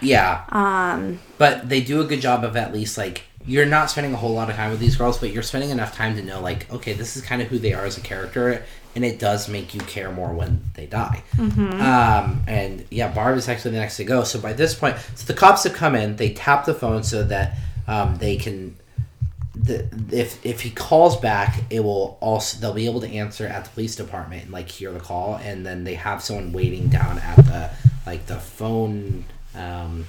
yeah. Um. But they do a good job of at least, like, you're not spending a whole lot of time with these girls, but you're spending enough time to know, like, okay, this is kind of who they are as a character, and it does make you care more when they die. Mm-hmm. Um, and, yeah, Barb is actually the next to go. So, by this point... So, the cops have come in. They tap the phone so that um, they can... The, if if he calls back, it will also they'll be able to answer at the police department and like hear the call, and then they have someone waiting down at the like the phone, um,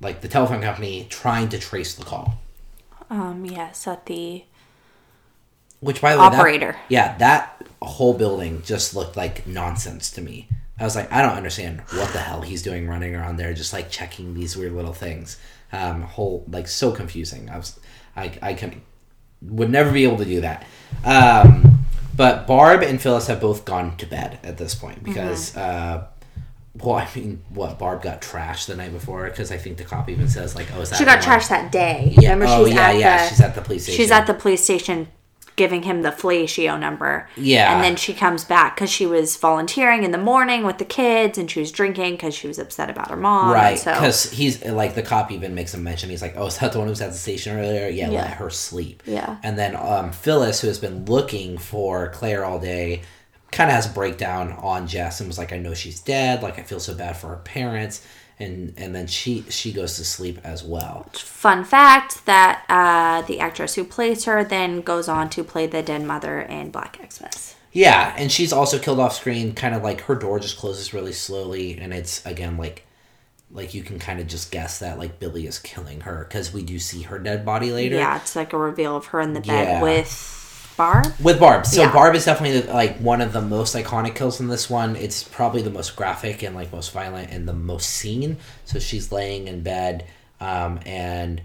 like the telephone company trying to trace the call. Um. Yes, at the which by the way, operator. That, yeah, that whole building just looked like nonsense to me. I was like, I don't understand what the hell he's doing running around there, just like checking these weird little things. Um, whole like so confusing. I was. I, I can, would never be able to do that. Um, but Barb and Phyllis have both gone to bed at this point because, mm-hmm. uh, well, I mean, what, Barb got trashed the night before because I think the cop even says, like, oh, is that... She got trashed that day. Yeah. Remember, oh, she's yeah, at yeah. The, she's at the police station. She's at the police station giving him the fellatio number. Yeah. And then she comes back because she was volunteering in the morning with the kids and she was drinking because she was upset about her mom. Right. Because so. he's like, the cop even makes a mention. He's like, oh, is that the one who was at the station earlier? Yeah, yeah. Let her sleep. Yeah. And then um, Phyllis, who has been looking for Claire all day, kind of has a breakdown on Jess and was like, I know she's dead. Like, I feel so bad for her parents. And and then she, she goes to sleep as well. Fun fact that uh, the actress who plays her then goes on to play the dead mother in Black Xmas. Yeah, and she's also killed off screen. Kind of like her door just closes really slowly, and it's again like like you can kind of just guess that like Billy is killing her because we do see her dead body later. Yeah, it's like a reveal of her in the bed yeah. with. Barb? With Barb. So yeah. Barb is definitely like one of the most iconic kills in this one. It's probably the most graphic and like most violent and the most seen. So she's laying in bed um, and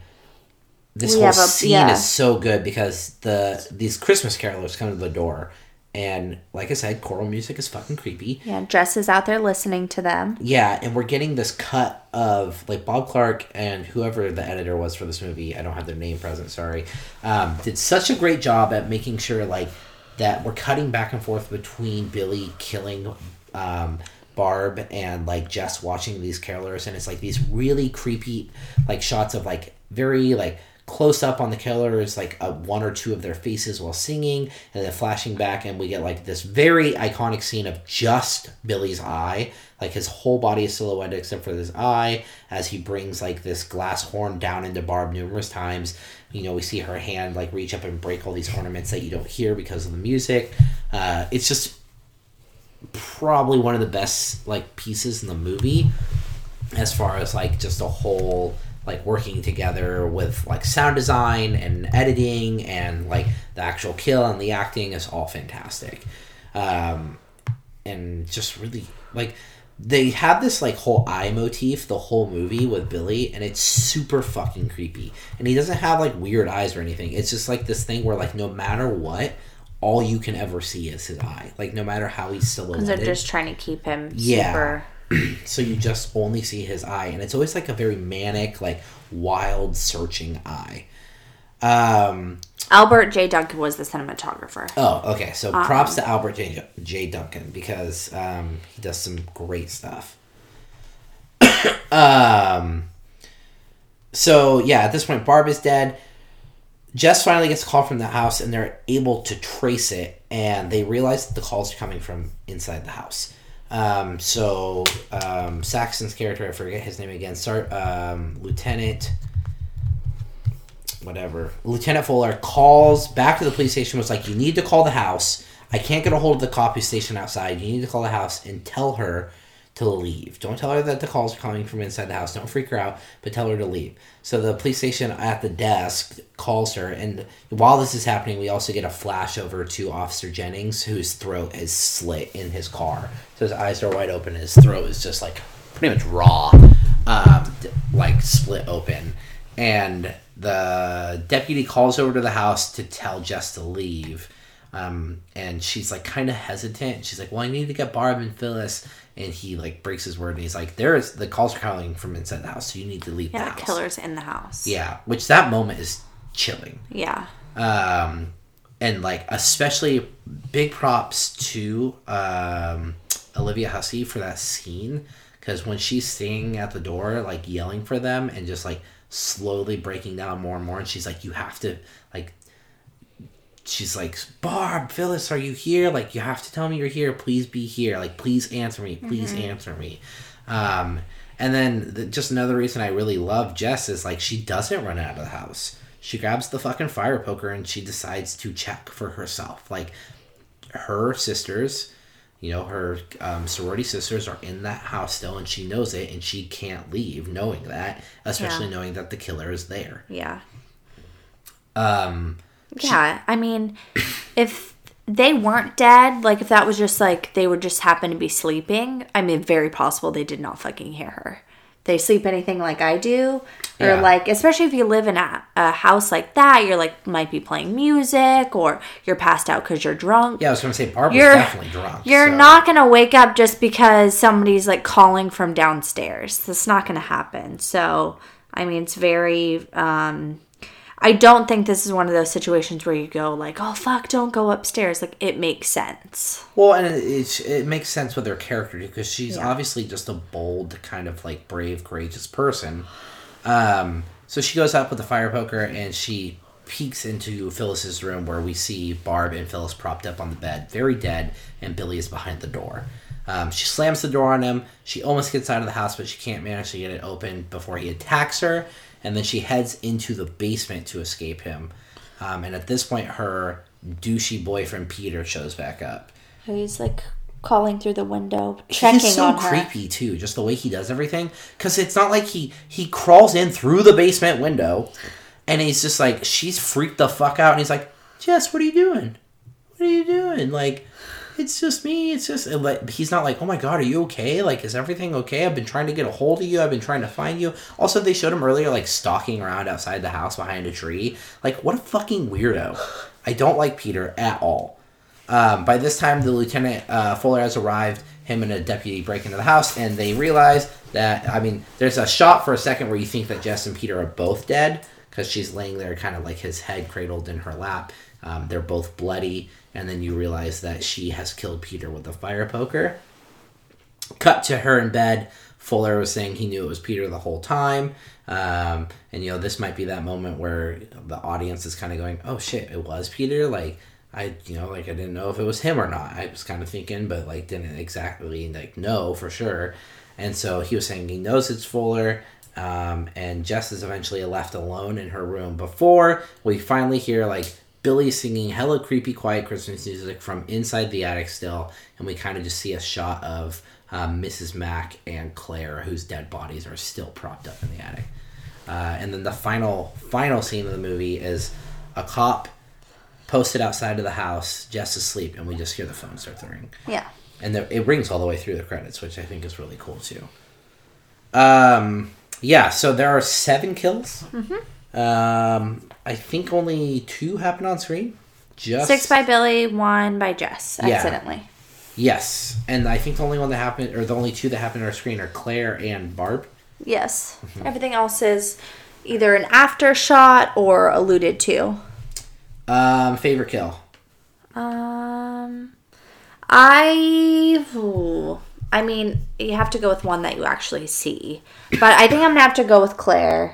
this we whole a, scene yeah. is so good because the these Christmas carolers come to the door and like I said, choral music is fucking creepy. Yeah, Jess is out there listening to them. Yeah, and we're getting this cut of like Bob Clark and whoever the editor was for this movie, I don't have their name present, sorry, um, did such a great job at making sure like that we're cutting back and forth between Billy killing um, Barb and like Jess watching these carolers, and it's like these really creepy like shots of like very like close up on the killers, like uh, one or two of their faces while singing, and then flashing back, and we get like this very iconic scene of just Billy's eye. Like his whole body is silhouetted except for his eye as he brings like this glass horn down into Barb numerous times. You know, we see her hand like reach up and break all these ornaments that you don't hear because of the music. Uh, it's just probably one of the best like pieces in the movie as far as like just a whole like working together with like sound design and editing and like the actual kill and the acting is all fantastic. Um, and just really like they have this like whole eye motif the whole movie with Billy, and it's super fucking creepy. And he doesn't have like weird eyes or anything. It's just like this thing where like no matter what, all you can ever see is his eye. Like no matter how he's silhouetted. Because they're just trying to keep him yeah. super... So you just only see his eye, and it's always like a very manic, like wild searching eye. Um, Albert J. Duncan was the cinematographer. Oh, okay. So um, props to Albert J. J. Duncan because um, he does some great stuff. um. So yeah, at this point, Barb is dead. Jess finally gets a call from the house, and they're able to trace it, and they realize that the calls are coming from inside the house. Um, so, um, Saxon's character, I forget his name again, start, um, Lieutenant, whatever, Lieutenant Fuller calls back to the police station, was like, you need to call the house. I can't get a hold of the cop who's stationed outside. You need to call the house and tell her to leave. Don't tell her that the calls are coming from inside the house. Don't freak her out, but tell her to leave. So the police station at the desk calls her, and while this is happening, we also get a flash over to Officer Jennings, whose throat is slit in his car. So his eyes are wide open, and his throat is just, like, pretty much raw, um, like, split open. And the deputy calls over to the house to tell Jess to leave. Um, and she's, like, kind of hesitant. She's like, well, I need to get Barb and Phyllis. And he, like, breaks his word, and he's like, there is, the calls are coming from inside the house, so you need to leave yeah, the house. Yeah, the killer's in the house. Yeah, which that moment is chilling. Yeah. Um, and, like, especially big props to um, Olivia Hussey for that scene, because when she's standing at the door, like, yelling for them and just, like, slowly breaking down more and more, and she's like, you have to, like... She's like, Barb, Phyllis, are you here? Like, you have to tell me you're here. Please be here. Like, please answer me. Please mm-hmm. answer me. Um, and then the, just another reason I really love Jess is, like, she doesn't run out of the house. She grabs the fucking fire poker and she decides to check for herself. Like, her sisters, you know, her um, sorority sisters are in that house still, and she knows it, and she can't leave knowing that, especially yeah. knowing that the killer is there. Yeah. Um... Yeah, I mean, if they weren't dead, like, if that was just, like, they would just happen to be sleeping, I mean, very possible they did not fucking hear her. They sleep anything like I do, or, yeah. like, especially if you live in a, a house like that, you're, like, might be playing music, or you're passed out because you're drunk. Yeah, I was going to say, Barbara's you're, definitely drunk. You're so. Not going to wake up just because somebody's, like, calling from downstairs. That's not going to happen. So, I mean, it's very, um... I don't think this is one of those situations where you go like, oh, fuck, don't go upstairs. Like, it makes sense. Well, and it, it, it makes sense with her character because she's yeah. obviously just a bold, kind of, like, brave, courageous person. Um, so she goes up with a fire poker and she peeks into Phyllis's room where we see Barb and Phyllis propped up on the bed, very dead, and Billy is behind the door. Um, she slams the door on him. She almost gets out of the house, but she can't manage to get it open before he attacks her. And then she heads into the basement to escape him. Um, and at this point, her douchey boyfriend, Peter, shows back up. He's, like, calling through the window, checking He's so on her. Creepy, too, just the way he does everything. Because it's not like he, he crawls in through the basement window, and he's just like, she's freaked the fuck out. And he's like, Jess, what are you doing? What are you doing? Like, it's just me. It's just... Like, he's not like, oh my god, are you okay? Like, is everything okay? I've been trying to get a hold of you. I've been trying to find you. Also, they showed him earlier, like, stalking around outside the house behind a tree. Like, what a fucking weirdo. I don't like Peter at all. Um, by this time, the Lieutenant uh, Fuller has arrived. Him and a deputy break into the house, and they realize that... I mean, there's a shot for a second where you think that Jess and Peter are both dead, because she's laying there kind of like his head cradled in her lap. Um, they're both bloody. And then you realize that she has killed Peter with a fire poker. Cut to her in bed. Fuller was saying he knew it was Peter the whole time. Um, and, you know, this might be that moment where the audience is kind of going, oh, shit, it was Peter? Like, I, you know, like, I didn't know if it was him or not. I was kind of thinking, but, like, didn't exactly, like, know for sure. And so he was saying he knows it's Fuller. Um, and Jess is eventually left alone in her room before we finally hear, like, Billy singing hella creepy quiet Christmas music from inside the attic still, and we kind of just see a shot of um, Missus Mack and Claire, whose dead bodies are still propped up in the attic. Uh, and then the final, final scene of the movie is a cop posted outside of the house, just asleep, and we just hear the phone start to ring. Yeah. And the, it rings all the way through the credits, which I think is really cool, too. Um, yeah, so there are seven kills. Mm-hmm. Um... I think only two happen on screen. Just Six by Billy, one by Jess, yeah. accidentally. Yes. And I think the only one that happened, or the only two that happened on our screen are Claire and Barb. Yes. Mm-hmm. Everything else is either an after shot or alluded to. Um, favorite kill? Um, I... Ooh. I mean, you have to go with one that you actually see. But I think I'm going to have to go with Claire.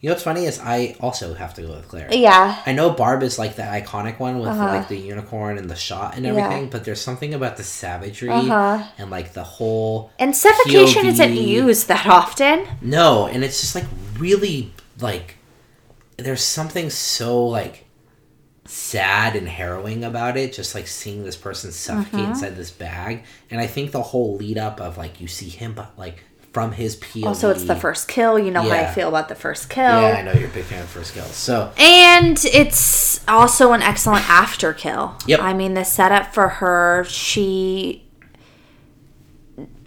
You know what's funny is I also have to go with Claire. Yeah. I know Barb is like the iconic one with uh-huh. like the unicorn and the shot and everything, yeah. but there's something about the savagery uh-huh. and like the whole And suffocation P O V isn't used that often. No, and it's just like really like there's something so like sad and harrowing about it, just like seeing this person suffocate uh-huh. inside this bag. And I think the whole lead up of like you see him but like from his P O V. Also, it's the first kill. You know yeah. how I feel about the first kill. Yeah, I know you're big fan of first kills. So. And it's also an excellent after kill. Yep. I mean, the setup for her, she...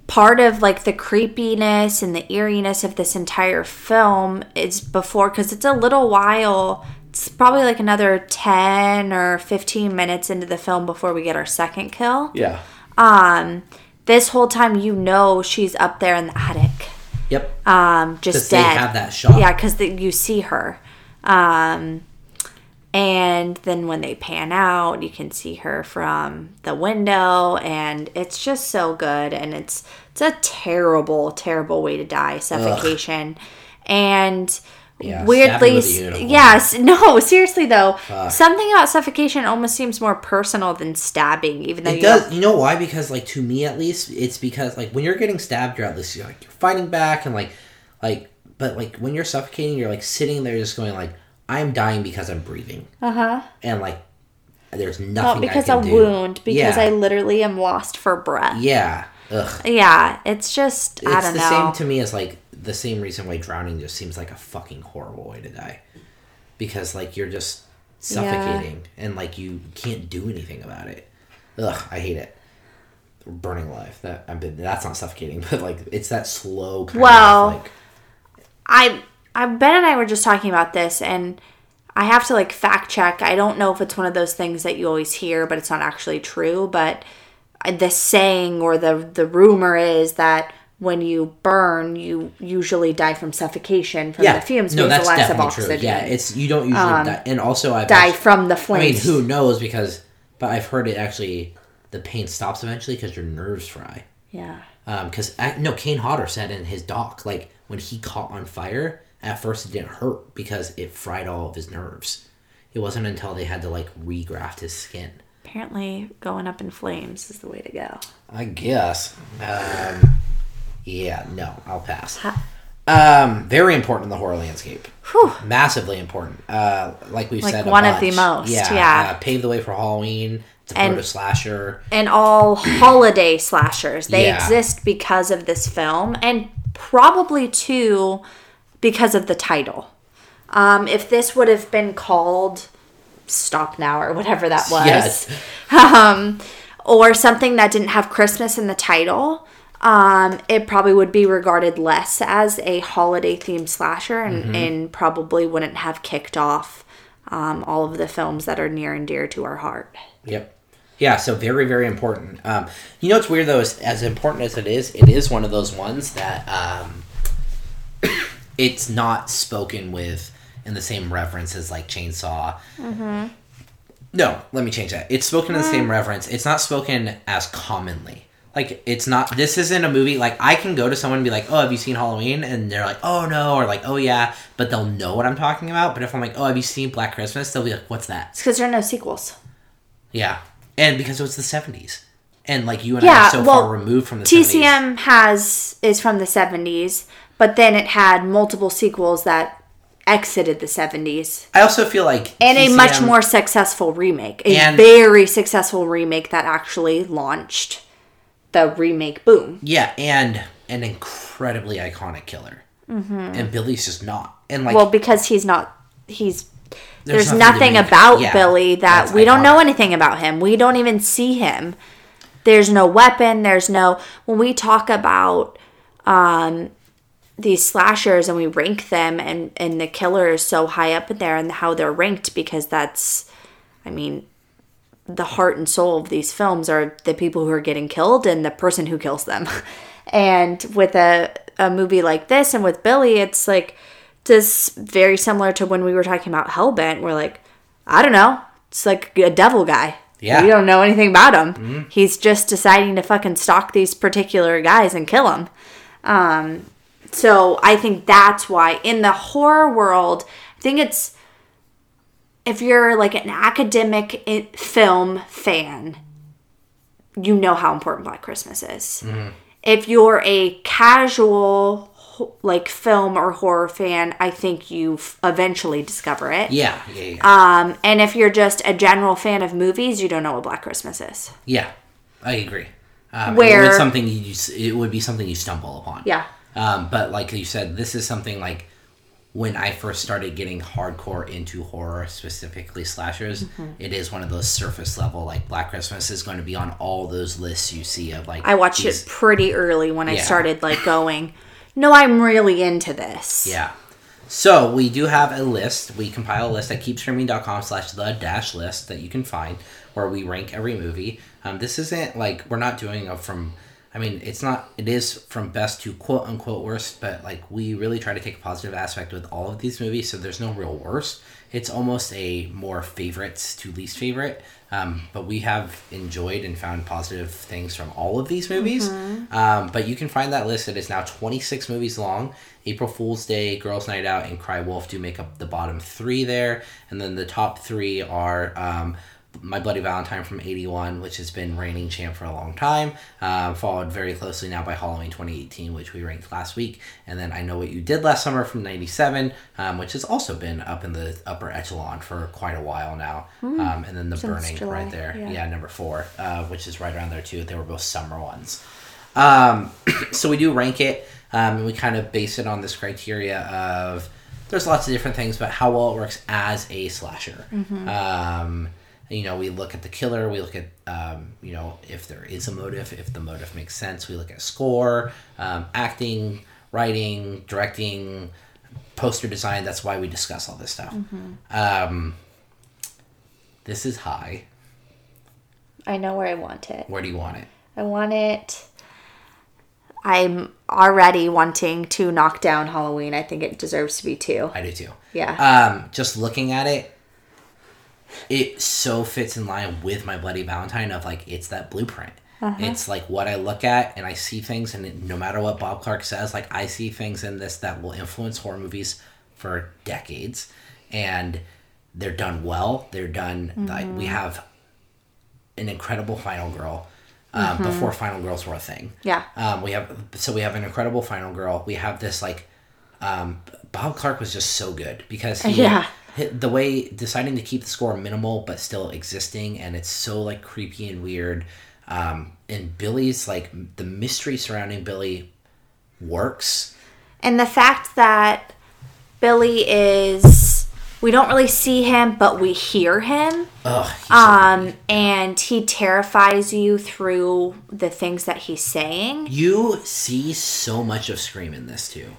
Part of, like, the creepiness and the eeriness of this entire film is before, because it's a little while... It's probably like another ten or fifteen minutes into the film before we get our second kill. Yeah. Um... This whole time, you know she's up there in the attic. Yep. Um, just dead. They have that shot. Yeah, because you see her. Um, and then when they pan out, you can see her from the window. And it's just so good. And it's it's a terrible, terrible way to die. Suffocation. Ugh. And... Yeah, weirdly, yes, no, seriously though, uh, something about suffocation almost seems more personal than stabbing, even though it you does. Don't... You know why? Because, like, to me at least, it's because, like, when you're getting stabbed, you're at least you're, like, you're fighting back, and like, like, but like when you're suffocating, you're like sitting there just going like, I'm dying because I'm breathing, uh huh, and like there's nothing. Not because I can I'm do. Wound, because yeah. I literally am lost for breath. Yeah. Ugh. Yeah, it's just it's I don't know. It's the same to me as like. The same reason why drowning just seems like a fucking horrible way to die. Because, like, you're just suffocating. Yeah. And, like, you can't do anything about it. Ugh, I hate it. Burning alive. That, I mean, that's not suffocating. But, like, it's that slow kind well, of, like... I, I, Ben and I were just talking about this, and I have to, like, fact check. I don't know if it's one of those things that you always hear, but it's not actually true. But the saying or the the rumor is that... when you burn, you usually die from suffocation from yeah. the fumes. No, that's definitely oxygen. True. Yeah, it's you don't usually um, die. And also I've die actually, from the flames. I mean, who knows? Because, but I've heard it actually, the pain stops eventually because your nerves fry. Yeah. Because um, no, Kane Hodder said in his doc, like when he caught on fire, at first it didn't hurt because it fried all of his nerves. It wasn't until they had to like regraft his skin. Apparently, going up in flames is the way to go. I guess. Um, yeah, no, I'll pass. Um, very important in the horror landscape. Whew. Massively important. Uh, like we've like said, one a bunch. Of the most. Yeah, yeah. Uh, paved the way for Halloween. It's a proto slasher. And all holiday slashers. They yeah. exist because of this film, and probably too because of the title. Um, if this would have been called Stop Now or whatever that was, yes. um, or something that didn't have Christmas in the title, um, it probably would be regarded less as a holiday-themed slasher and, mm-hmm. and probably wouldn't have kicked off um, all of the films that are near and dear to our heart. Yep. Yeah, so very, very important. Um, you know what's weird, though, is as important as it is, it is one of those ones that um, it's not spoken with in the same reverence as, like, Chainsaw. Mm-hmm. No, let me change that. It's spoken in the same reverence. It's not spoken as commonly. Like, it's not... This isn't a movie... Like, I can go to someone and be like, oh, have you seen Halloween? And they're like, oh, no. Or like, oh, yeah. But they'll know what I'm talking about. But if I'm like, oh, have you seen Black Christmas? They'll be like, what's that? It's because there are no sequels. Yeah. And because it was the seventies. And, like, you and yeah, I are so well, far removed from the T C M seventies. T C M has... is from the seventies. But then it had multiple sequels that... exited the seventies. I also feel like... And T C M, a much more successful remake. A and, very successful remake that actually launched the remake boom. Yeah, and an incredibly iconic killer. Mm-hmm. And Billy's just not. And like, well, because he's not... He's There's, there's nothing, nothing about yeah, Billy that... We iconic. Don't know anything about him. We don't even see him. There's no weapon. There's no... When we talk about... um these slashers and we rank them and, and the killer is so high up in there and how they're ranked because that's, I mean, the heart and soul of these films are the people who are getting killed and the person who kills them. And with a, a movie like this and with Billy, it's like just very similar to when we were talking about Hellbent. We're like, I don't know. It's like a devil guy. Yeah. We don't know anything about him. Mm-hmm. He's just deciding to fucking stalk these particular guys and kill them. Um, So I think that's why in the horror world, I think it's, if you're like an academic film fan, you know how important Black Christmas is. Mm-hmm. If you're a casual like film or horror fan, I think you eventually discover it. Yeah. yeah, yeah. Um, and if you're just a general fan of movies, you don't know what Black Christmas is. Yeah, I agree. Um, Where, it would something you, it would be something you stumble upon. Yeah. Um, but like you said, this is something like when I first started getting hardcore into horror, specifically slashers, mm-hmm. it is one of those surface level, like Black Christmas is going to be on all those lists you see of like... I watched these... it pretty early when yeah. I started like going, no, I'm really into this. Yeah. So we do have a list. We compile a list at keepscreaming.com slash the dash list that you can find where we rank every movie. Um, this isn't like, we're not doing a from... I mean, it's not, it is from best to quote unquote worst, but like we really try to take a positive aspect with all of these movies, so there's no real worst. It's almost a more favorites to least favorite, um, but we have enjoyed and found positive things from all of these movies. Mm-hmm. Um, but you can find that list. It is now twenty-six movies long. April Fool's Day, Girls Night Out, and Cry Wolf do make up the bottom three there. And then the top three are... Um, My Bloody Valentine from eighty-one, which has been reigning champ for a long time, uh, followed very closely now by Halloween twenty eighteen, which we ranked last week, and then I Know What You Did Last Summer from ninety-seven, um, which has also been up in the upper echelon for quite a while now, mm. um, and then The Since Burning July, right there, yeah, yeah number four, uh, which is right around there too. They were both summer ones. Um, so we do rank it, um, and we kind of base it on this criteria of, there's lots of different things, but how well it works as a slasher. Mm-hmm. Um... You know, we look at the killer, we look at, um, you know, if there is a motive, if the motive makes sense. We look at score, um, acting, writing, directing, poster design. That's why we discuss all this stuff. Mm-hmm. Um, this is high. I know where I want it. Where do you want it? I want it I'm already wanting to knock down Halloween. I think it deserves to be two. I do too. Yeah. Um, just looking at it, it so fits in line with My Bloody Valentine of like, it's that blueprint. Uh-huh. It's like what I look at and I see things, and it, no matter what Bob Clark says, like I see things in this that will influence horror movies for decades, and they're done well. They're done. Mm-hmm. Like, we have an incredible final girl. Um, mm-hmm. Before final girls were a thing. Yeah. Um, we have so we have an incredible final girl. We have this like um, Bob Clark was just so good because he, yeah. he, the way deciding to keep the score minimal but still existing, and it's so like creepy and weird. Um, and Billy's like the mystery surrounding Billy works, and the fact that Billy is we don't really see him, but we hear him. Ugh, um, so and he terrifies you through the things that he's saying. You see so much of Scream in this too.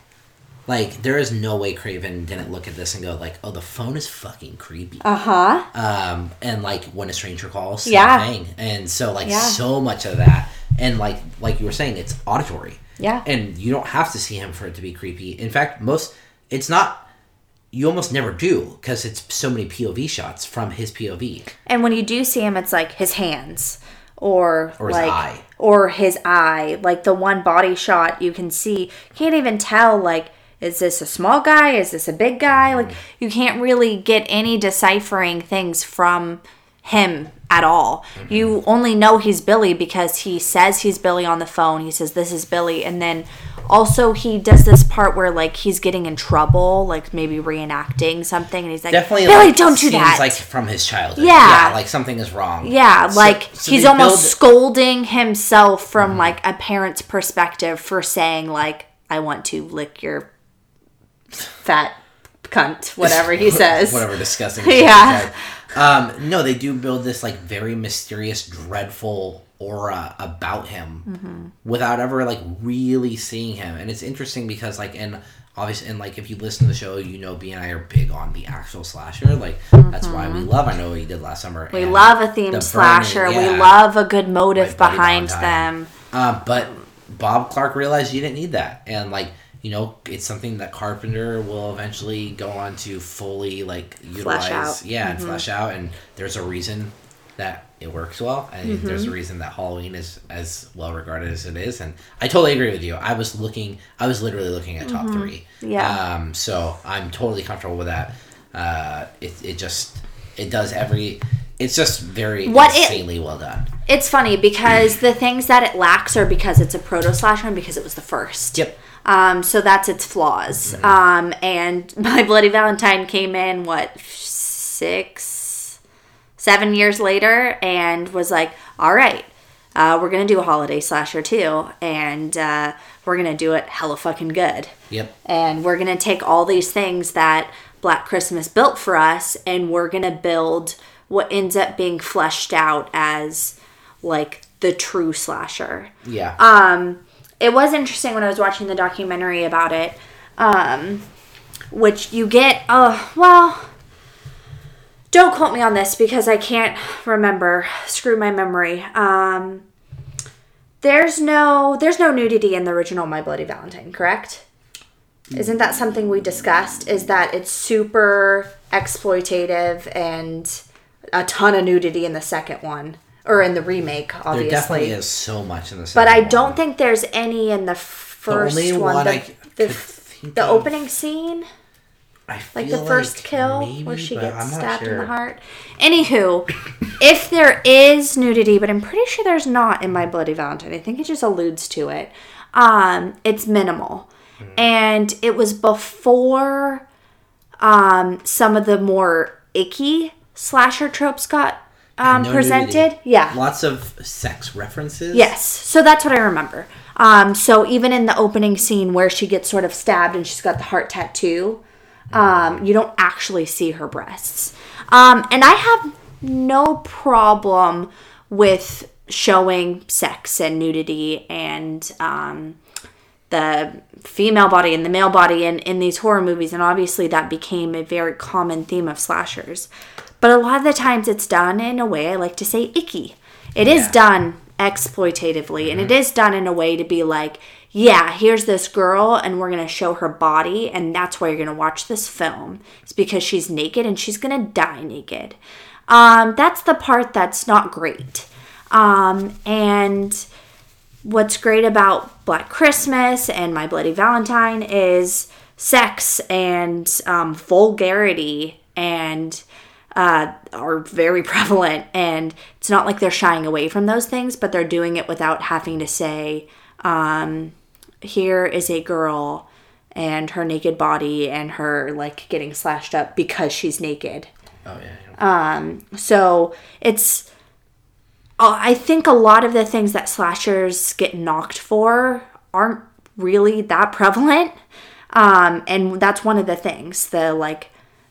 Like, there is no way Craven didn't look at this and go, like, oh, the phone is fucking creepy. Uh-huh. Um, and, like, when a stranger calls, same yeah. thing. And so, like, yeah. so much of that. And, like, like you were saying, it's auditory. Yeah. And you don't have to see him for it to be creepy. In fact, most, it's not, you almost never do, because it's so many P O V shots from his P O V. And when you do see him, it's, like, his hands. Or, or his like, eye. Or his eye. Like, the one body shot you can see, you can't even tell, like, is this a small guy? Is this a big guy? Like, you can't really get any deciphering things from him at all. Mm-hmm. You only know he's Billy because he says he's Billy on the phone. He says, this is Billy. And then also he does this part where, like, he's getting in trouble, like maybe reenacting something. And he's like, Definitely, Billy, like, don't do that. Seems like from his childhood. Yeah. yeah. Like, something is wrong. Yeah. So, like, so he's almost build- scolding himself from, mm-hmm. like, a parent's perspective for saying, like, I want to lick your fat cunt, whatever he says. Whatever disgusting shit yeah. he said. Um, no, they do build this, like, very mysterious, dreadful aura about him mm-hmm. without ever, like, really seeing him. And it's interesting because, like, and obviously, and, like, if you listen to the show, you know B and I are big on the actual slasher. Like, mm-hmm. that's why we love I Know What You Did Last Summer. We love a themed slasher. Burning, yeah, we love a good motive behind them. Uh, but Bob Clark realized you didn't need that. And, like, you know, it's something that Carpenter will eventually go on to fully, like, utilize. Flesh out. Yeah, mm-hmm. and flesh out. And there's a reason that it works well. And mm-hmm. there's a reason that Halloween is as well regarded as it is. And I totally agree with you. I was looking, I was literally looking at top mm-hmm. three. Yeah. Um, so I'm totally comfortable with that. Uh, it, it just, it does every, it's just very what insanely it, well done. It's funny because the things that it lacks are because it's a proto-slasher and because it was the first. Yep. Um, so that's its flaws. Mm-hmm. Um, and My Bloody Valentine came in, what, six, seven years later and was like, all right, uh, we're going to do a holiday slasher too. And uh, we're going to do it hella fucking good. Yep. And we're going to take all these things that Black Christmas built for us and we're going to build what ends up being fleshed out as, like, the true slasher. Yeah. Um... It was interesting when I was watching the documentary about it, um, which you get, oh, well, don't quote me on this because I can't remember. Screw my memory. Um, there's no there's no nudity in the original My Bloody Valentine, correct? Isn't that something we discussed? Is that it's super exploitative and a ton of nudity in the second one. Or in the remake, obviously. There definitely is so much in the second one. But I don't one. think there's any in the first the only one. one the, I the, think the opening scene? I feel like the first like kill maybe, where she gets stabbed sure. in the heart. Anywho, if there is nudity, but I'm pretty sure there's not in My Bloody Valentine. I think it just alludes to it. Um, it's minimal. Mm-hmm. And it was before um, some of the more icky slasher tropes got Um, no presented, nudity. Yeah. Lots of sex references. Yes, so that's what I remember. Um, so even in the opening scene where she gets sort of stabbed and she's got the heart tattoo, um, you don't actually see her breasts. Um, and I have no problem with showing sex and nudity and um, the female body and the male body in, in these horror movies. And obviously that became a very common theme of slashers. But a lot of the times it's done in a way I like to say icky. It yeah. is done exploitatively. Mm-hmm. And it is done in a way to be like, yeah, here's this girl and we're going to show her body, and that's why you're going to watch this film. It's because she's naked and she's going to die naked. Um, that's the part that's not great. Um, and what's great about Black Christmas and My Bloody Valentine is sex and um, vulgarity and uh, are very prevalent. And it's not like they're shying away from those things, but they're doing it without having to say, um, here is a girl and her naked body and her like getting slashed up because she's naked. Oh, yeah. Um, so it's, I think a lot of the things that slashers get knocked for aren't really that prevalent. Um, and that's one of the things, the like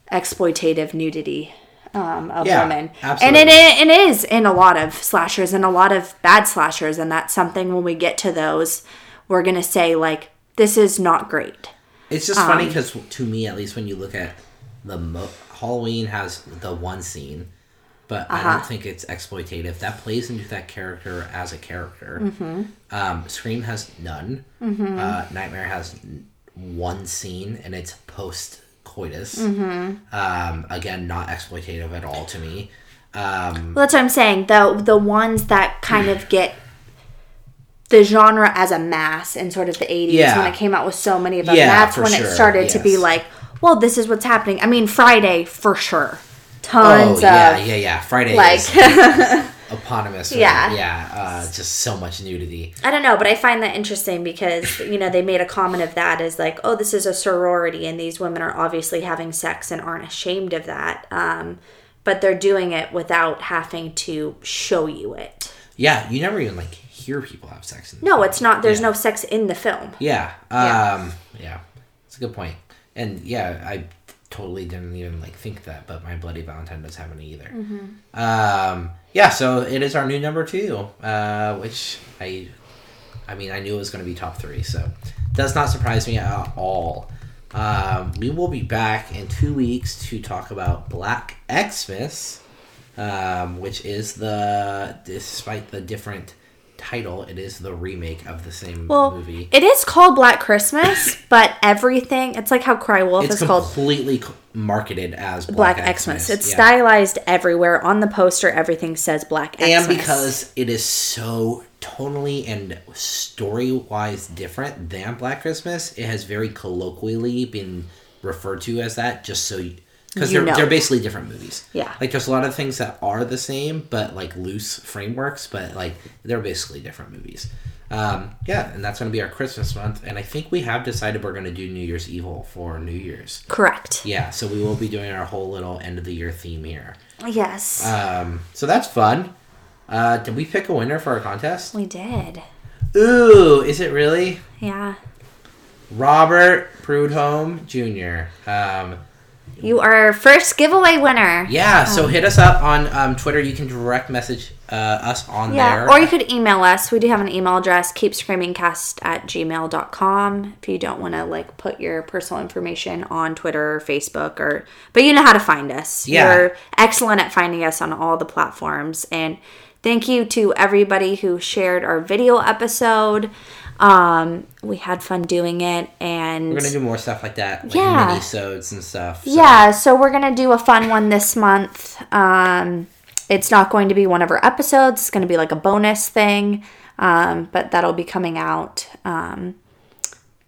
exploitative nudity, um, of yeah, women. Absolutely. And it, it is in a lot of slashers and a lot of bad slashers. And that's something when we get to those, we're going to say like, this is not great. It's just um, funny because to me, at least when you look at the mo- Halloween has the one scene, but uh-huh. I don't think it's exploitative. That plays into that character as a character. Mm-hmm. Um, Scream has none. Mm-hmm. Uh, Nightmare has n- one scene, and it's post-coitus. Mm-hmm. Um, again, not exploitative at all to me. Um, well, that's what I'm saying. The, the ones that kind of get the genre as a mass in sort of the eighties yeah. when it came out with so many of them. Yeah, that's when sure. it started yes. to be like, well, this is what's happening. I mean, Friday, for sure. Tons oh, of yeah, yeah, yeah. Friday like is eponymous. Right? Yeah, yeah. Uh, just so much nudity. I don't know, but I find that interesting because you know they made a comment of that as like, oh, this is a sorority, and these women are obviously having sex and aren't ashamed of that, um, but they're doing it without having to show you it. Yeah, you never even like hear people have sex. In the no, film. It's not. There's yeah. no sex in the film. Yeah, um, yeah. It's yeah. a good point, and yeah, I. totally didn't even like think that, but My Bloody Valentine doesn't have any either. Mm-hmm. Um, yeah, so it is our new number two, uh, which I, I mean, I knew it was going to be top three, so does not surprise me at all. Um, we will be back in two weeks to talk about Black Xmas, um, which is the despite the different title, it is the remake of the same well, movie. It is called Black Christmas, but everything, it's like how Cry Wolf it's is called. It's completely marketed as Black, Black Xmas. Xmas. It's yeah. stylized everywhere. On the poster, everything says Black Xmas. And because it is so tonally and story-wise different than Black Christmas, it has very colloquially been referred to as that, just so you... Because they're, they're basically different movies. Yeah. Like, there's a lot of things that are the same, but, like, loose frameworks. But, like, they're basically different movies. Um, yeah, and that's going to be our Christmas month. And I think we have decided we're going to do New Year's Evil for New Year's. Correct. Yeah, so we will be doing our whole little end-of-the-year theme here. Yes. Um, so that's fun. Uh, did we pick a winner for our contest? We did. Ooh, is it really? Yeah. Robert Prudhomme Junior Um... You are our first giveaway winner. Yeah, so hit us up on um, Twitter. You can direct message uh, us on yeah, there. Or you could email us. We do have an email address, keep screaming cast at gmail dot com. If you don't want to like put your personal information on Twitter or Facebook. Or, but you know how to find us. Yeah. You're excellent at finding us on all the platforms. And thank you to everybody who shared our video episode. Um, we had fun doing it, and we're going to do more stuff like that, like yeah. mini-sodes and stuff. So. Yeah, so we're going to do a fun one this month. Um, it's not going to be one of our episodes. It's going to be like a bonus thing, um, but that'll be coming out. Um,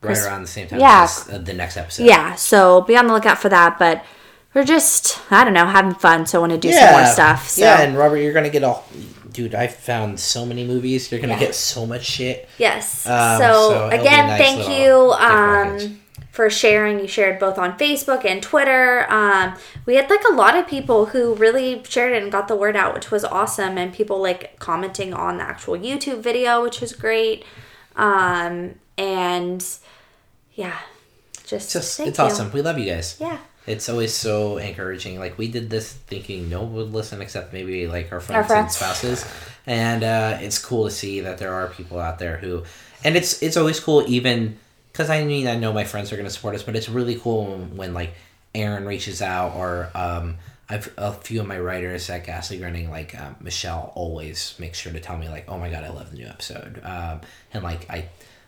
right around the same time yeah. as uh, the next episode. Yeah, so be on the lookout for that, but we're just, I don't know, having fun, so I want to do yeah. some more stuff. So. Yeah, and Robert, you're going to get all... Dude, I found so many movies. You're going to yeah. get so much shit. Yes. Um, so, so again, nice thank you um, for sharing. You shared both on Facebook and Twitter. Um, we had, like, a lot of people who really shared it and got the word out, which was awesome. And people, like, commenting on the actual YouTube video, which was great. Um, and, yeah. Just, Just thank It's you. Awesome. We love you guys. Yeah. It's always so encouraging. Like, we did this thinking no one would listen except maybe, like, our friends, our friends. and spouses. And uh, it's cool to see that there are people out there who... And it's it's always cool even... Because, I mean, I know my friends are going to support us, but it's really cool when, when like, Aaron reaches out or um, I've a few of my writers at Ghastly Grinning, like um, Michelle, always makes sure to tell me like, oh my god, I love the new episode, um, and like I,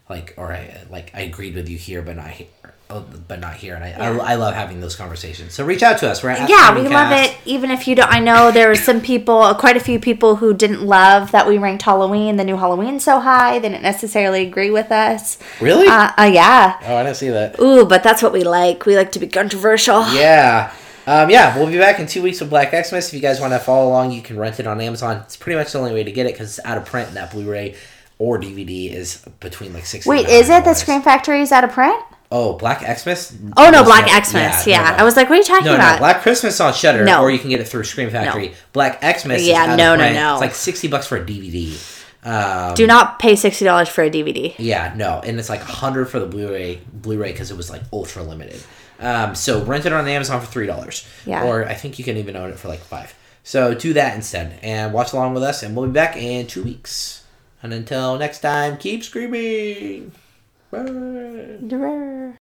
like or I like I agreed with you here, but not here, but not here, and I yeah. I, I love having those conversations. So reach out to us. We're at yeah, we love it. Even if you don't, I know there were some people, quite a few people who didn't love that we ranked Halloween, the new Halloween, so high. They didn't necessarily agree with us. Really? Uh, uh yeah. Oh, I didn't see that. Ooh, but that's what we like. We like to be controversial. Yeah. Um, yeah, we'll be back in two weeks with Black Xmas. If you guys want to follow along, you can rent it on Amazon. It's pretty much the only way to get it because it's out of print, and that Blu-ray or D V D is between like six. Wait, and is it the Scream Factory is out of print? Oh, Black Xmas? Oh no, Black Xmas. Yeah, yeah. No, no. I was like, what are you talking no, about? No, Black Christmas on Shudder, no. or you can get it through Scream Factory. No. Black Xmas. Yeah, is out no, of print. no, no. It's like sixty bucks for a D V D. Um, Do not pay sixty dollars for a D V D. Yeah, no, and it's like one hundred dollars for the Blu-ray, Blu-ray because it was like ultra limited. Um, so rent it on Amazon for three dollars. Yeah. Or I think you can even own it for like five dollars. So do that instead and watch along with us, and we'll be back in two weeks. And until next time, keep screaming. Bye.